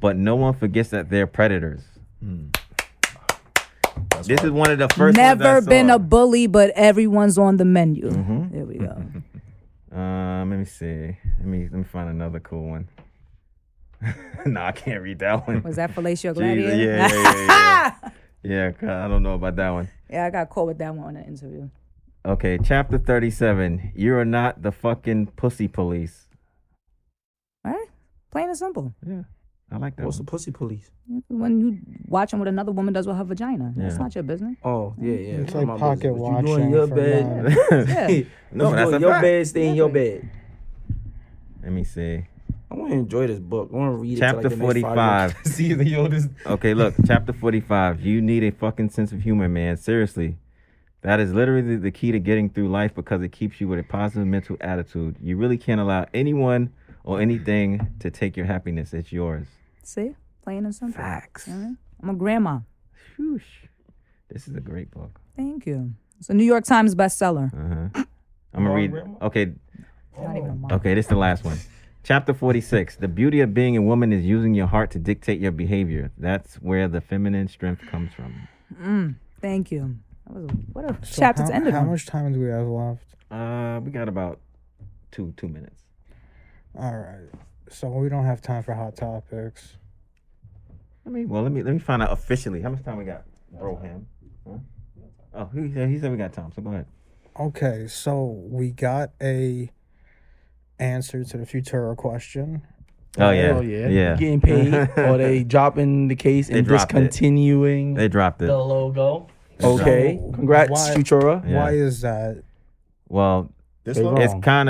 but no one forgets that they're predators. This is one of the first ones I saw. Never been a bully, but everyone's on the menu. There we go. Let me see. Let me find another cool one. I can't read that one. Was that Fellatio Gladiator? Yeah. I don't know about that one. Yeah, I got caught with that one in an interview. Okay, chapter 37. You are not the fucking pussy police. All right, plain and simple. Yeah, I like that. What's the pussy police? When you watching what another woman does with her vagina. Yeah. That's not your business. Oh, yeah. It's like pocket watching. You doing your bed. Yeah. No, that's a fact. Bed, stay in your bed. Let me see. I want to enjoy this book. I want to read chapter it. Chapter 45. See the oldest. Okay, look, chapter 45. You need a fucking sense of humor, man. Seriously, that is literally the key to getting through life because it keeps you with a positive mental attitude. You really can't allow anyone or anything to take your happiness. It's yours. See, plain and simple. Facts. Right? I'm a grandma. Whoosh. This is a great book. Thank you. It's a New York Times bestseller. I'm gonna read. Grandma? Okay. Not even a mom. Okay, this is the last one. Chapter 46, the beauty of being a woman is using your heart to dictate your behavior. That's where the feminine strength comes from. Thank you. That was chapter's ended. How much time do we have left? We got about two minutes. All right. So we don't have time for hot topics. Let me find out officially. How much time we got, Broham? Huh? Oh, he said we got time, so go ahead. Okay, so we got a answer to the Futura question. Oh yeah. Getting paid, or they dropping the case and discontinuing. They dropped it. The logo. Okay, so congrats, Futura. Yeah. Why is that? Well, it's kind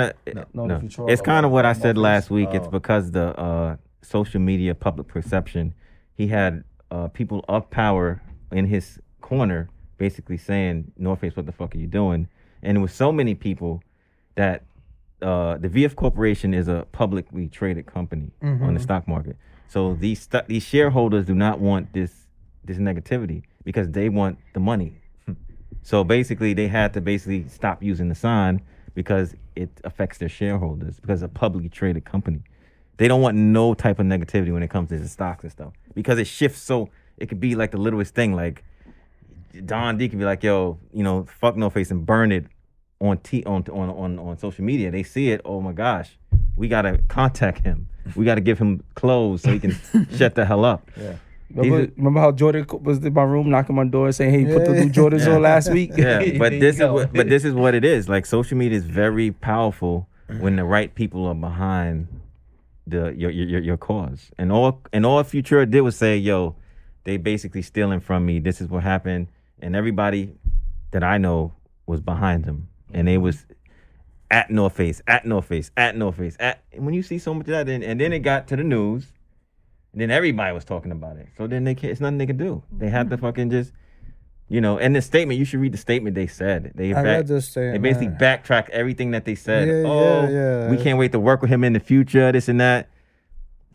of what I said last week. It's because the social media public perception. He had people of power in his corner, basically saying, "North Face, what the fuck are you doing?" And it was so many people that. The VF Corporation is a publicly traded company on the stock market. So these shareholders do not want this negativity because they want the money. So basically, they had to stop using the sign because it affects their shareholders because it's a publicly traded company. They don't want no type of negativity when it comes to the stocks and stuff because it shifts. So it could be like the littlest thing. Like Don D could be like, yo, fuck No Face and burn it. On social media, they see it. Oh my gosh, we gotta contact him. We gotta give him clothes so he can shut the hell up. Yeah. Remember how Jordan was in my room knocking my door saying, "Hey, put the new Jordans on last week." Yeah, but this is what it is. Like social media is very powerful when the right people are behind your cause. And all Futura did was say, "Yo, they basically stealing from me. This is what happened." And everybody that I know was behind them. And they was at North Face, at North Face, at North Face. When you see so much of that, and then it got to the news, and then everybody was talking about it. So then it's nothing they could do. They had to fucking just You know, and the statement, you should read the statement they said. They basically backtracked everything that they said. We can't wait to work with him in the future, this and that.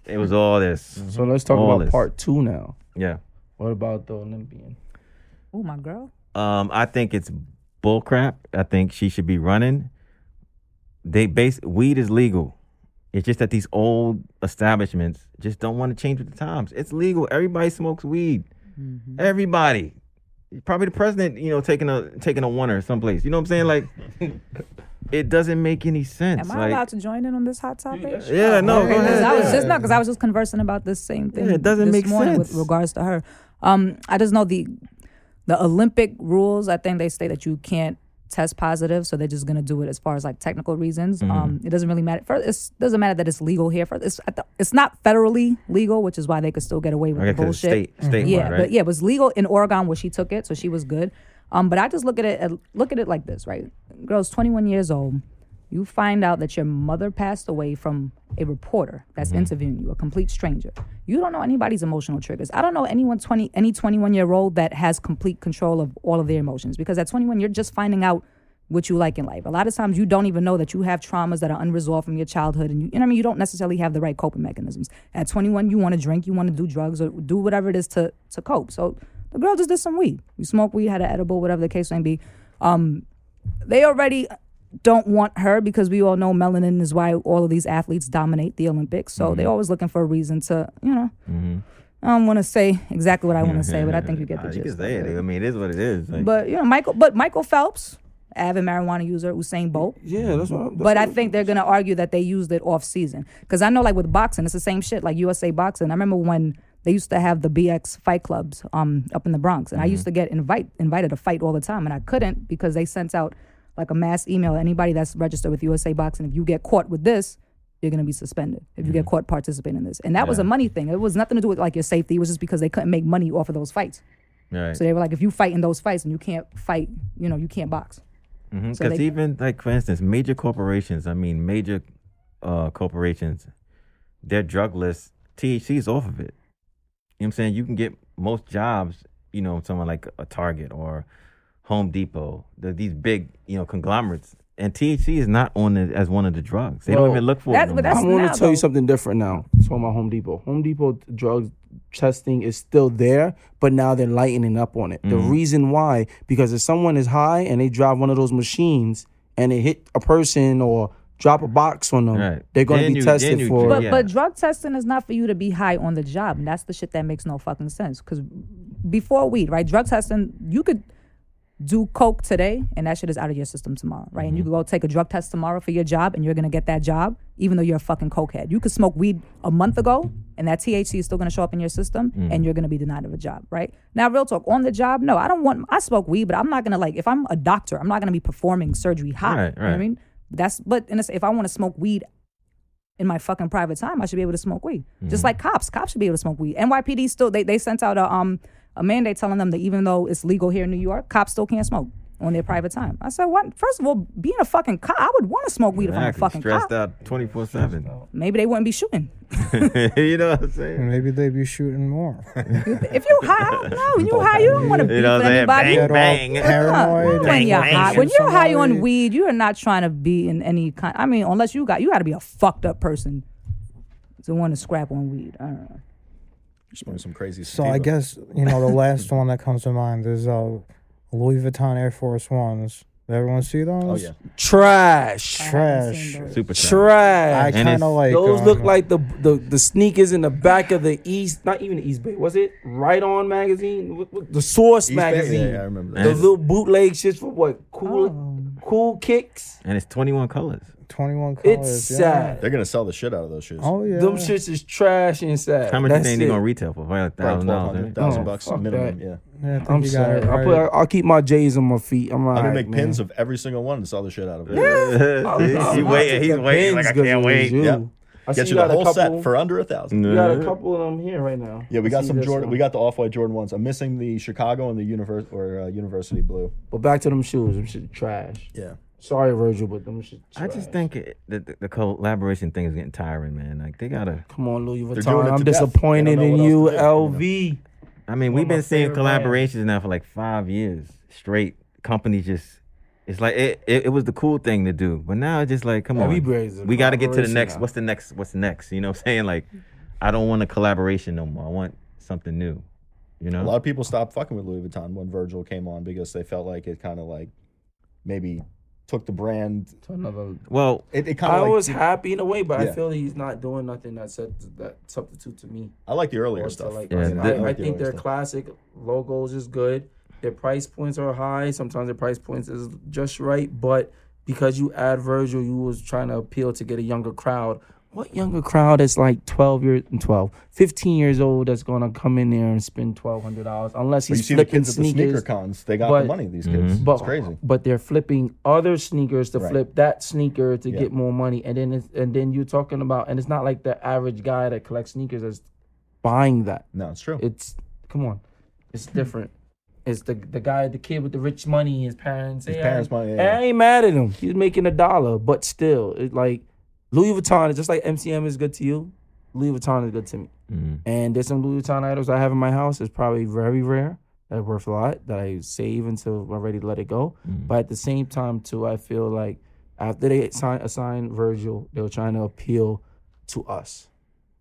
It was all this. So let's talk about part two now. Yeah. What about the Olympian? Oh, my girl. I think it's bullcrap. I think she should be running. Weed is legal. It's just that these old establishments just don't want to change with the times. It's legal. Everybody smokes weed. Mm-hmm. Everybody. Probably the president, you know, taking a oneer someplace. You know what I'm saying? Like, it doesn't make any sense. Am I allowed to join in on this hot topic? Yeah, no, go ahead. Because I was just conversing about this same thing. Yeah, it doesn't make sense with regards to her. I just know the Olympic rules. I think they say that you can't test positive, so they're just gonna do it as far as like technical reasons. Mm-hmm. It doesn't really matter. First, it doesn't matter that it's legal here. First, it's not federally legal, which is why they could still get away with the bullshit. State yeah, right? But yeah, it was legal in Oregon where she took it, so she was good. But I just look at it like this, right? Girl's 21 years old. You find out that your mother passed away from a reporter that's interviewing you, a complete stranger. You don't know anybody's emotional triggers. I don't know any 21-year-old that has complete control of all of their emotions, because at 21, you're just finding out what you like in life. A lot of times you don't even know that you have traumas that are unresolved from your childhood, and you don't necessarily have the right coping mechanisms. At 21, you want to drink, you want to do drugs, or do whatever it is to cope. So the girl just did some weed. You smoke weed, had an edible, whatever the case may be. They already don't want her, because we all know melanin is why all of these athletes dominate the Olympics. So they're always looking for a reason to, I don't want to say exactly what I want to say, but I think you get the gist. You can say it. I mean, it is what it is. Like, but Michael Phelps, avid marijuana user, Usain Bolt. Yeah, that's what I'm saying. But I think they're gonna argue that they used it off season, because I know like with boxing, it's the same shit. Like USA Boxing, I remember when they used to have the BX fight clubs up in the Bronx, and I used to get invited to fight all the time, and I couldn't because they sent out like a mass email, anybody that's registered with USA Boxing, if you get caught with this, you're going to be suspended if you get caught participating in this. And that was a money thing. It was nothing to do with like your safety. It was just because they couldn't make money off of those fights. Right. So they were like, if you fight in those fights and you can't fight, you can't box. Because even like, for instance, major corporations, their drug list, THC is off of it. You know what I'm saying? You can get most jobs, someone like a Target or Home Depot, these big, conglomerates, and THC is not on it as one of the drugs. They don't even look for it. I want to tell you something different now. It's on my Home Depot. Home Depot drug testing is still there, but now they're lightening up on it. Mm-hmm. The reason why, because if someone is high and they drive one of those machines and they hit a person or drop a box on them, right, they're going to be tested for it. But drug testing is not for you to be high on the job, and that's the shit that makes no fucking sense. Because before weed, right, drug testing, you could do coke today and that shit is out of your system tomorrow, right? Mm-hmm. And you can go take a drug test tomorrow for your job and you're gonna get that job even though you're a fucking cokehead. You could smoke weed a month ago and that THC is still gonna show up in your system and you're gonna be denied of a job, right? Now, real talk, on the job, no, I smoke weed, but I'm not gonna if I'm a doctor, I'm not gonna be performing surgery high. Right. You know what I mean? If I wanna smoke weed in my fucking private time, I should be able to smoke weed. Mm-hmm. Just like cops. Cops should be able to smoke weed. NYPD still, they sent out a mandate telling them that even though it's legal here in New York, cops still can't smoke on their private time. I said, what? First of all, being a fucking cop, I would want to smoke weed if I'm a fucking cop. Stressed out 24/7. Maybe they wouldn't be shooting. You know what I'm saying? Maybe they'd be shooting more. If you high, I don't know. When you high, you don't want to beef with anybody. Bang, bang. Paranoid. When you're high on weed, you are not trying to be in any kind. I mean, unless you got to be a fucked up person to want to scrap on weed. I don't know. Some crazy stuff. So I guess, the last one that comes to mind is Louis Vuitton Air Force Ones. Did everyone see those? Oh, yeah. Trash. Super trash. I kind of like those. Look like the sneakers in the back of the East, not even the East Bay. Was it Right On magazine? The Source East magazine. Bay, yeah, I remember that. The little bootleg shits for what? Cool Kicks. And it's 21 colors. It's sad. They're gonna sell the shit out of those shoes. Oh yeah, them shits is trash and sad. How much do you think they're gonna retail for? Probably like $1,000, $1,000 minimum. That. Yeah, I'm sorry. Right. I'll keep my J's on my feet. I'm gonna make pins of every single one to sell the shit out of it. Yeah. He's waiting. Like, I can't wait. Yeah. I get you the whole set for under $1,000. We got a couple of them here right now. Yeah, we got some Jordan. We got the Off-White Jordan ones. I'm missing the Chicago and the University Blue. But back to them shoes. Them shit trash. Yeah. Sorry, Virgil, but them shit trash. I just think the collaboration thing is getting tiring, man. Like, they gotta come on, Louis Vuitton. I'm disappointed in you, LV. I mean, we've been seeing collaborations now for like 5 years straight. Companies just, it's like it was the cool thing to do, but now it's just like, come on, we got to get to the next. What's next? You know what I'm saying? Like, I don't want a collaboration no more. I want something new. You know, a lot of people stopped fucking with Louis Vuitton when Virgil came on because they felt like it kind of like maybe took the brand to another. Well, it kind of. I was happy in a way, but yeah. I feel that he's not doing nothing that said that substitute to me. I like the earlier stuff. I think their classic logos is good. Their price points are high. Sometimes their price points is just right, but because you add Virgil, you was trying to appeal to get a younger crowd. What younger crowd is like 15 years old that's going to come in there and spend $1,200 unless he's flipping sneakers. You see the kids at the sneaker cons. They got the money, these kids. But, it's crazy. But they're flipping other sneakers to flip that sneaker to get more money. And then you're talking about, and it's not like the average guy that collects sneakers is buying that. No, it's true. Come on. It's different. It's the kid with the rich money, his parents. His parents' money. Yeah. I ain't mad at him. He's making $1, but still, it's like, Louis Vuitton is just like MCM is good to you. Louis Vuitton is good to me. Mm-hmm. And there's some Louis Vuitton items I have in my house. It's probably very rare. That are worth a lot. That I save until I'm ready to let it go. Mm-hmm. But at the same time, too, I feel like after they assigned Virgil, they were trying to appeal to us.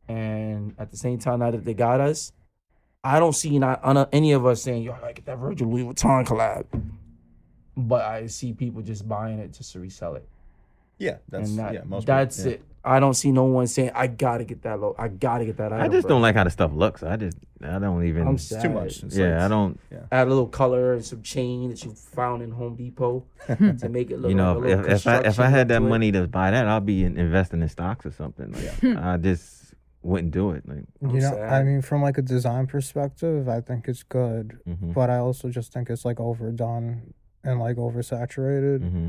And at the same time, now that they got us, I don't see any of us saying, yo, I get that Virgil Louis Vuitton collab. But I see people just buying it just to resell it. Yeah, that's it. I don't see no one saying I gotta get that low. I gotta get that. Item, I just don't like how the stuff looks. I don't even. It's too much. It's I don't. Yeah. Add a little color and some chain that you found in Home Depot to make it look. You know, if I had that money to buy that, I'll be investing in stocks or something. Like, I just wouldn't do it. Like, you know, I mean, from like a design perspective, I think it's good, but I also just think it's like overdone and like oversaturated. Mm-hmm.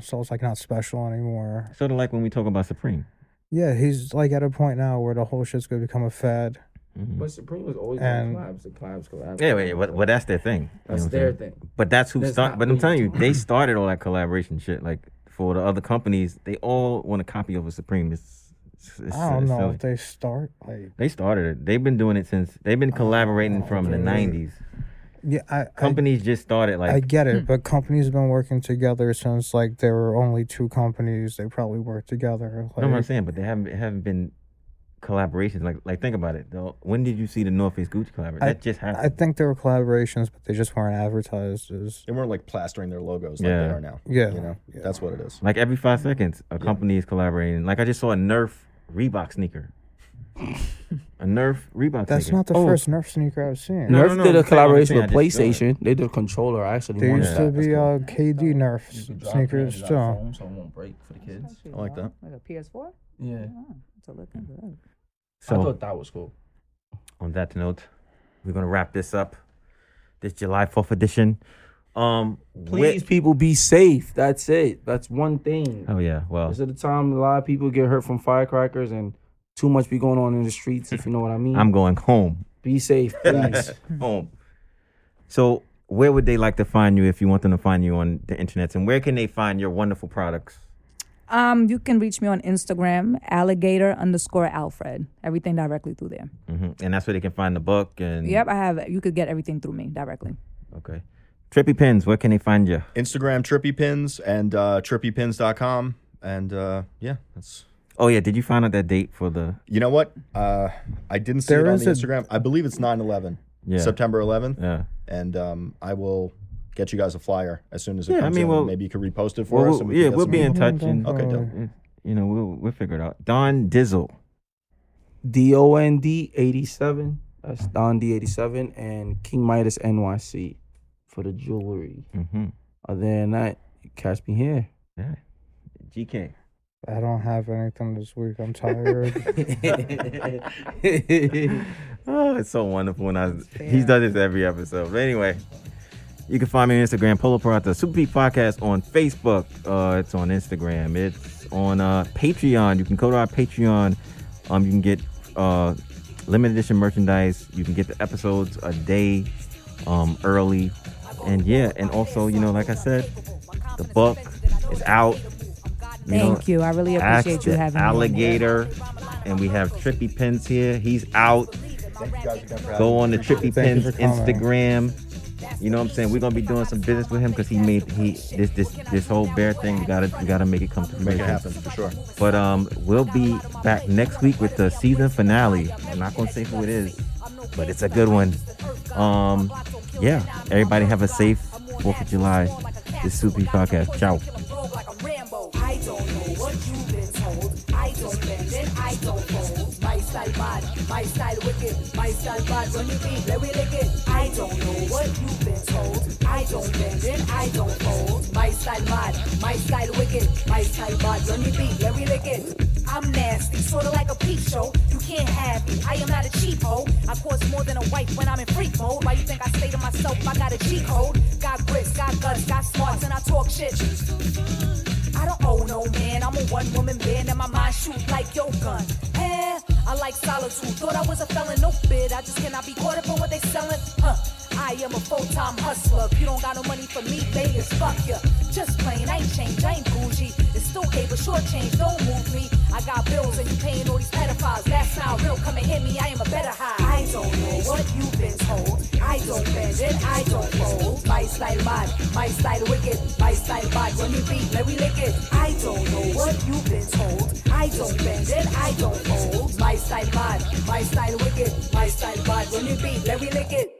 So it's like not special anymore. Sort of like when we talk about Supreme. Yeah, he's like at a point now where the whole shit's gonna become a fad. Mm-hmm. But Supreme was always collabs. Yeah, well, that's their thing. That's their thing. But that's who started. But I'm telling you, they started all that collaboration shit. Like for the other companies, they all want a copy of a Supreme. I don't know if they start. Like they started it. They've been doing it since. They've been collaborating from the '90s. Yeah, companies just started like I get it, but companies have been working together since like there were only two companies. They probably worked together. Like, no, I'm saying, but they haven't been collaborations. Like think about it though. When did you see the North Face Gucci collaboration? That just happened. I think there were collaborations, but they just weren't advertised as. They weren't like plastering their logos like they are now. Yeah, you know that's what it is. Like every 5 seconds, a company is collaborating. Like I just saw a Nerf Reebok sneaker. A Nerf Reebok. That's not the first Nerf sneaker I've seen. Nerf did a collaboration with PlayStation. They did a controller. I actually there used to be KD Nerf sneakers too. So it won't break for the kids. I like that. Like a PS4. Yeah. It's a looking good. So I thought that was cool. On that note, we're gonna wrap this up. This July 4th edition. Please, people, be safe. That's it. That's one thing. Oh yeah. Well, this is the time a lot of people get hurt from firecrackers and. Too much be going on in the streets, if you know what I mean. I'm going home. Be safe, please. Home. So where would they like to find you if you want them to find you on the internet? And where can they find your wonderful products? You can reach me on Instagram, alligator_alfred. Everything directly through there. Mm-hmm. And that's where they can find the book. And yep, you could get everything through me directly. Okay. Trippie Pins, where can they find you? Instagram, Trippie Pins, and trippiepins.com. And that's... Oh, yeah. Did you find out that date for the... You know what? I didn't see it on the Instagram. I believe it's 9/11. Yeah. September 11th. Yeah. And I will get you guys a flyer as soon as it comes in. Maybe you can repost it for us. And we'll be in touch. Okay, dope. You know, we'll figure it out. Don Dizzle. D-O-N-D 87. That's Don D 87. And King Midas NYC for the jewelry. Mm-hmm. Other than that, catch me here. Yeah. GK. I don't have anything this week. I'm tired. Oh, it's so wonderful when he does this every episode. But anyway, you can find me on Instagram, Polo Parata, Super Street Podcast on Facebook. It's on Instagram. It's on Patreon. You can go to our Patreon. You can get limited edition merchandise. You can get the episodes a day early. And and also, you know, like I said, the book is out. Thank you. I really appreciate you having me. Alligator. And we have Trippie Pins here. He's out. Thank you guys again for having Go on the Trippie Pins Instagram. You know what I'm saying? We're gonna be doing some business with him because he made this whole bear thing. We gotta make it come to fruition. Make it happen for sure. But we'll be back next week with the season finale. I'm not gonna say who it is, but it's a good one. Yeah. Everybody have a safe 4th of July. This is Super Street Podcast. Ciao. My style wicked, my style bad, when you be let me lick it. I don't know what you've been told. I don't bend and I don't fold. My style mad, my style wicked, my style bad, when you be let me lick it. I'm nasty, sorta like a peep show. You can't have me, I am not a cheap hoe. I cause more than a wife when I'm in freak mode. Why you think I stay to myself? I got a cheat code. Got grits, got guts, got smarts, and I talk shit. I don't owe no man, I'm a one-woman band, and my mind shoot like your gun. Eh, I like solitude, thought I was a felon, no bid, I just cannot be caught up on what they selling, huh. I am a full-time hustler, if you don't got no money for me, Vegas, fuck ya. Just plain, I ain't changed, I ain't bougie, it's still paper, short change, don't move me. I got bills and you paying all these pedophiles, that's not real, come and hit me, I am a better high. I don't know what you've been told, I don't bend and I don't fold. My style mad, my style wicked, my style bad, when you beat, let me lick it. I don't know what you've been told, I don't bend and I don't fold. My style mad, my style wicked, my style bad, when you beat, let me lick it.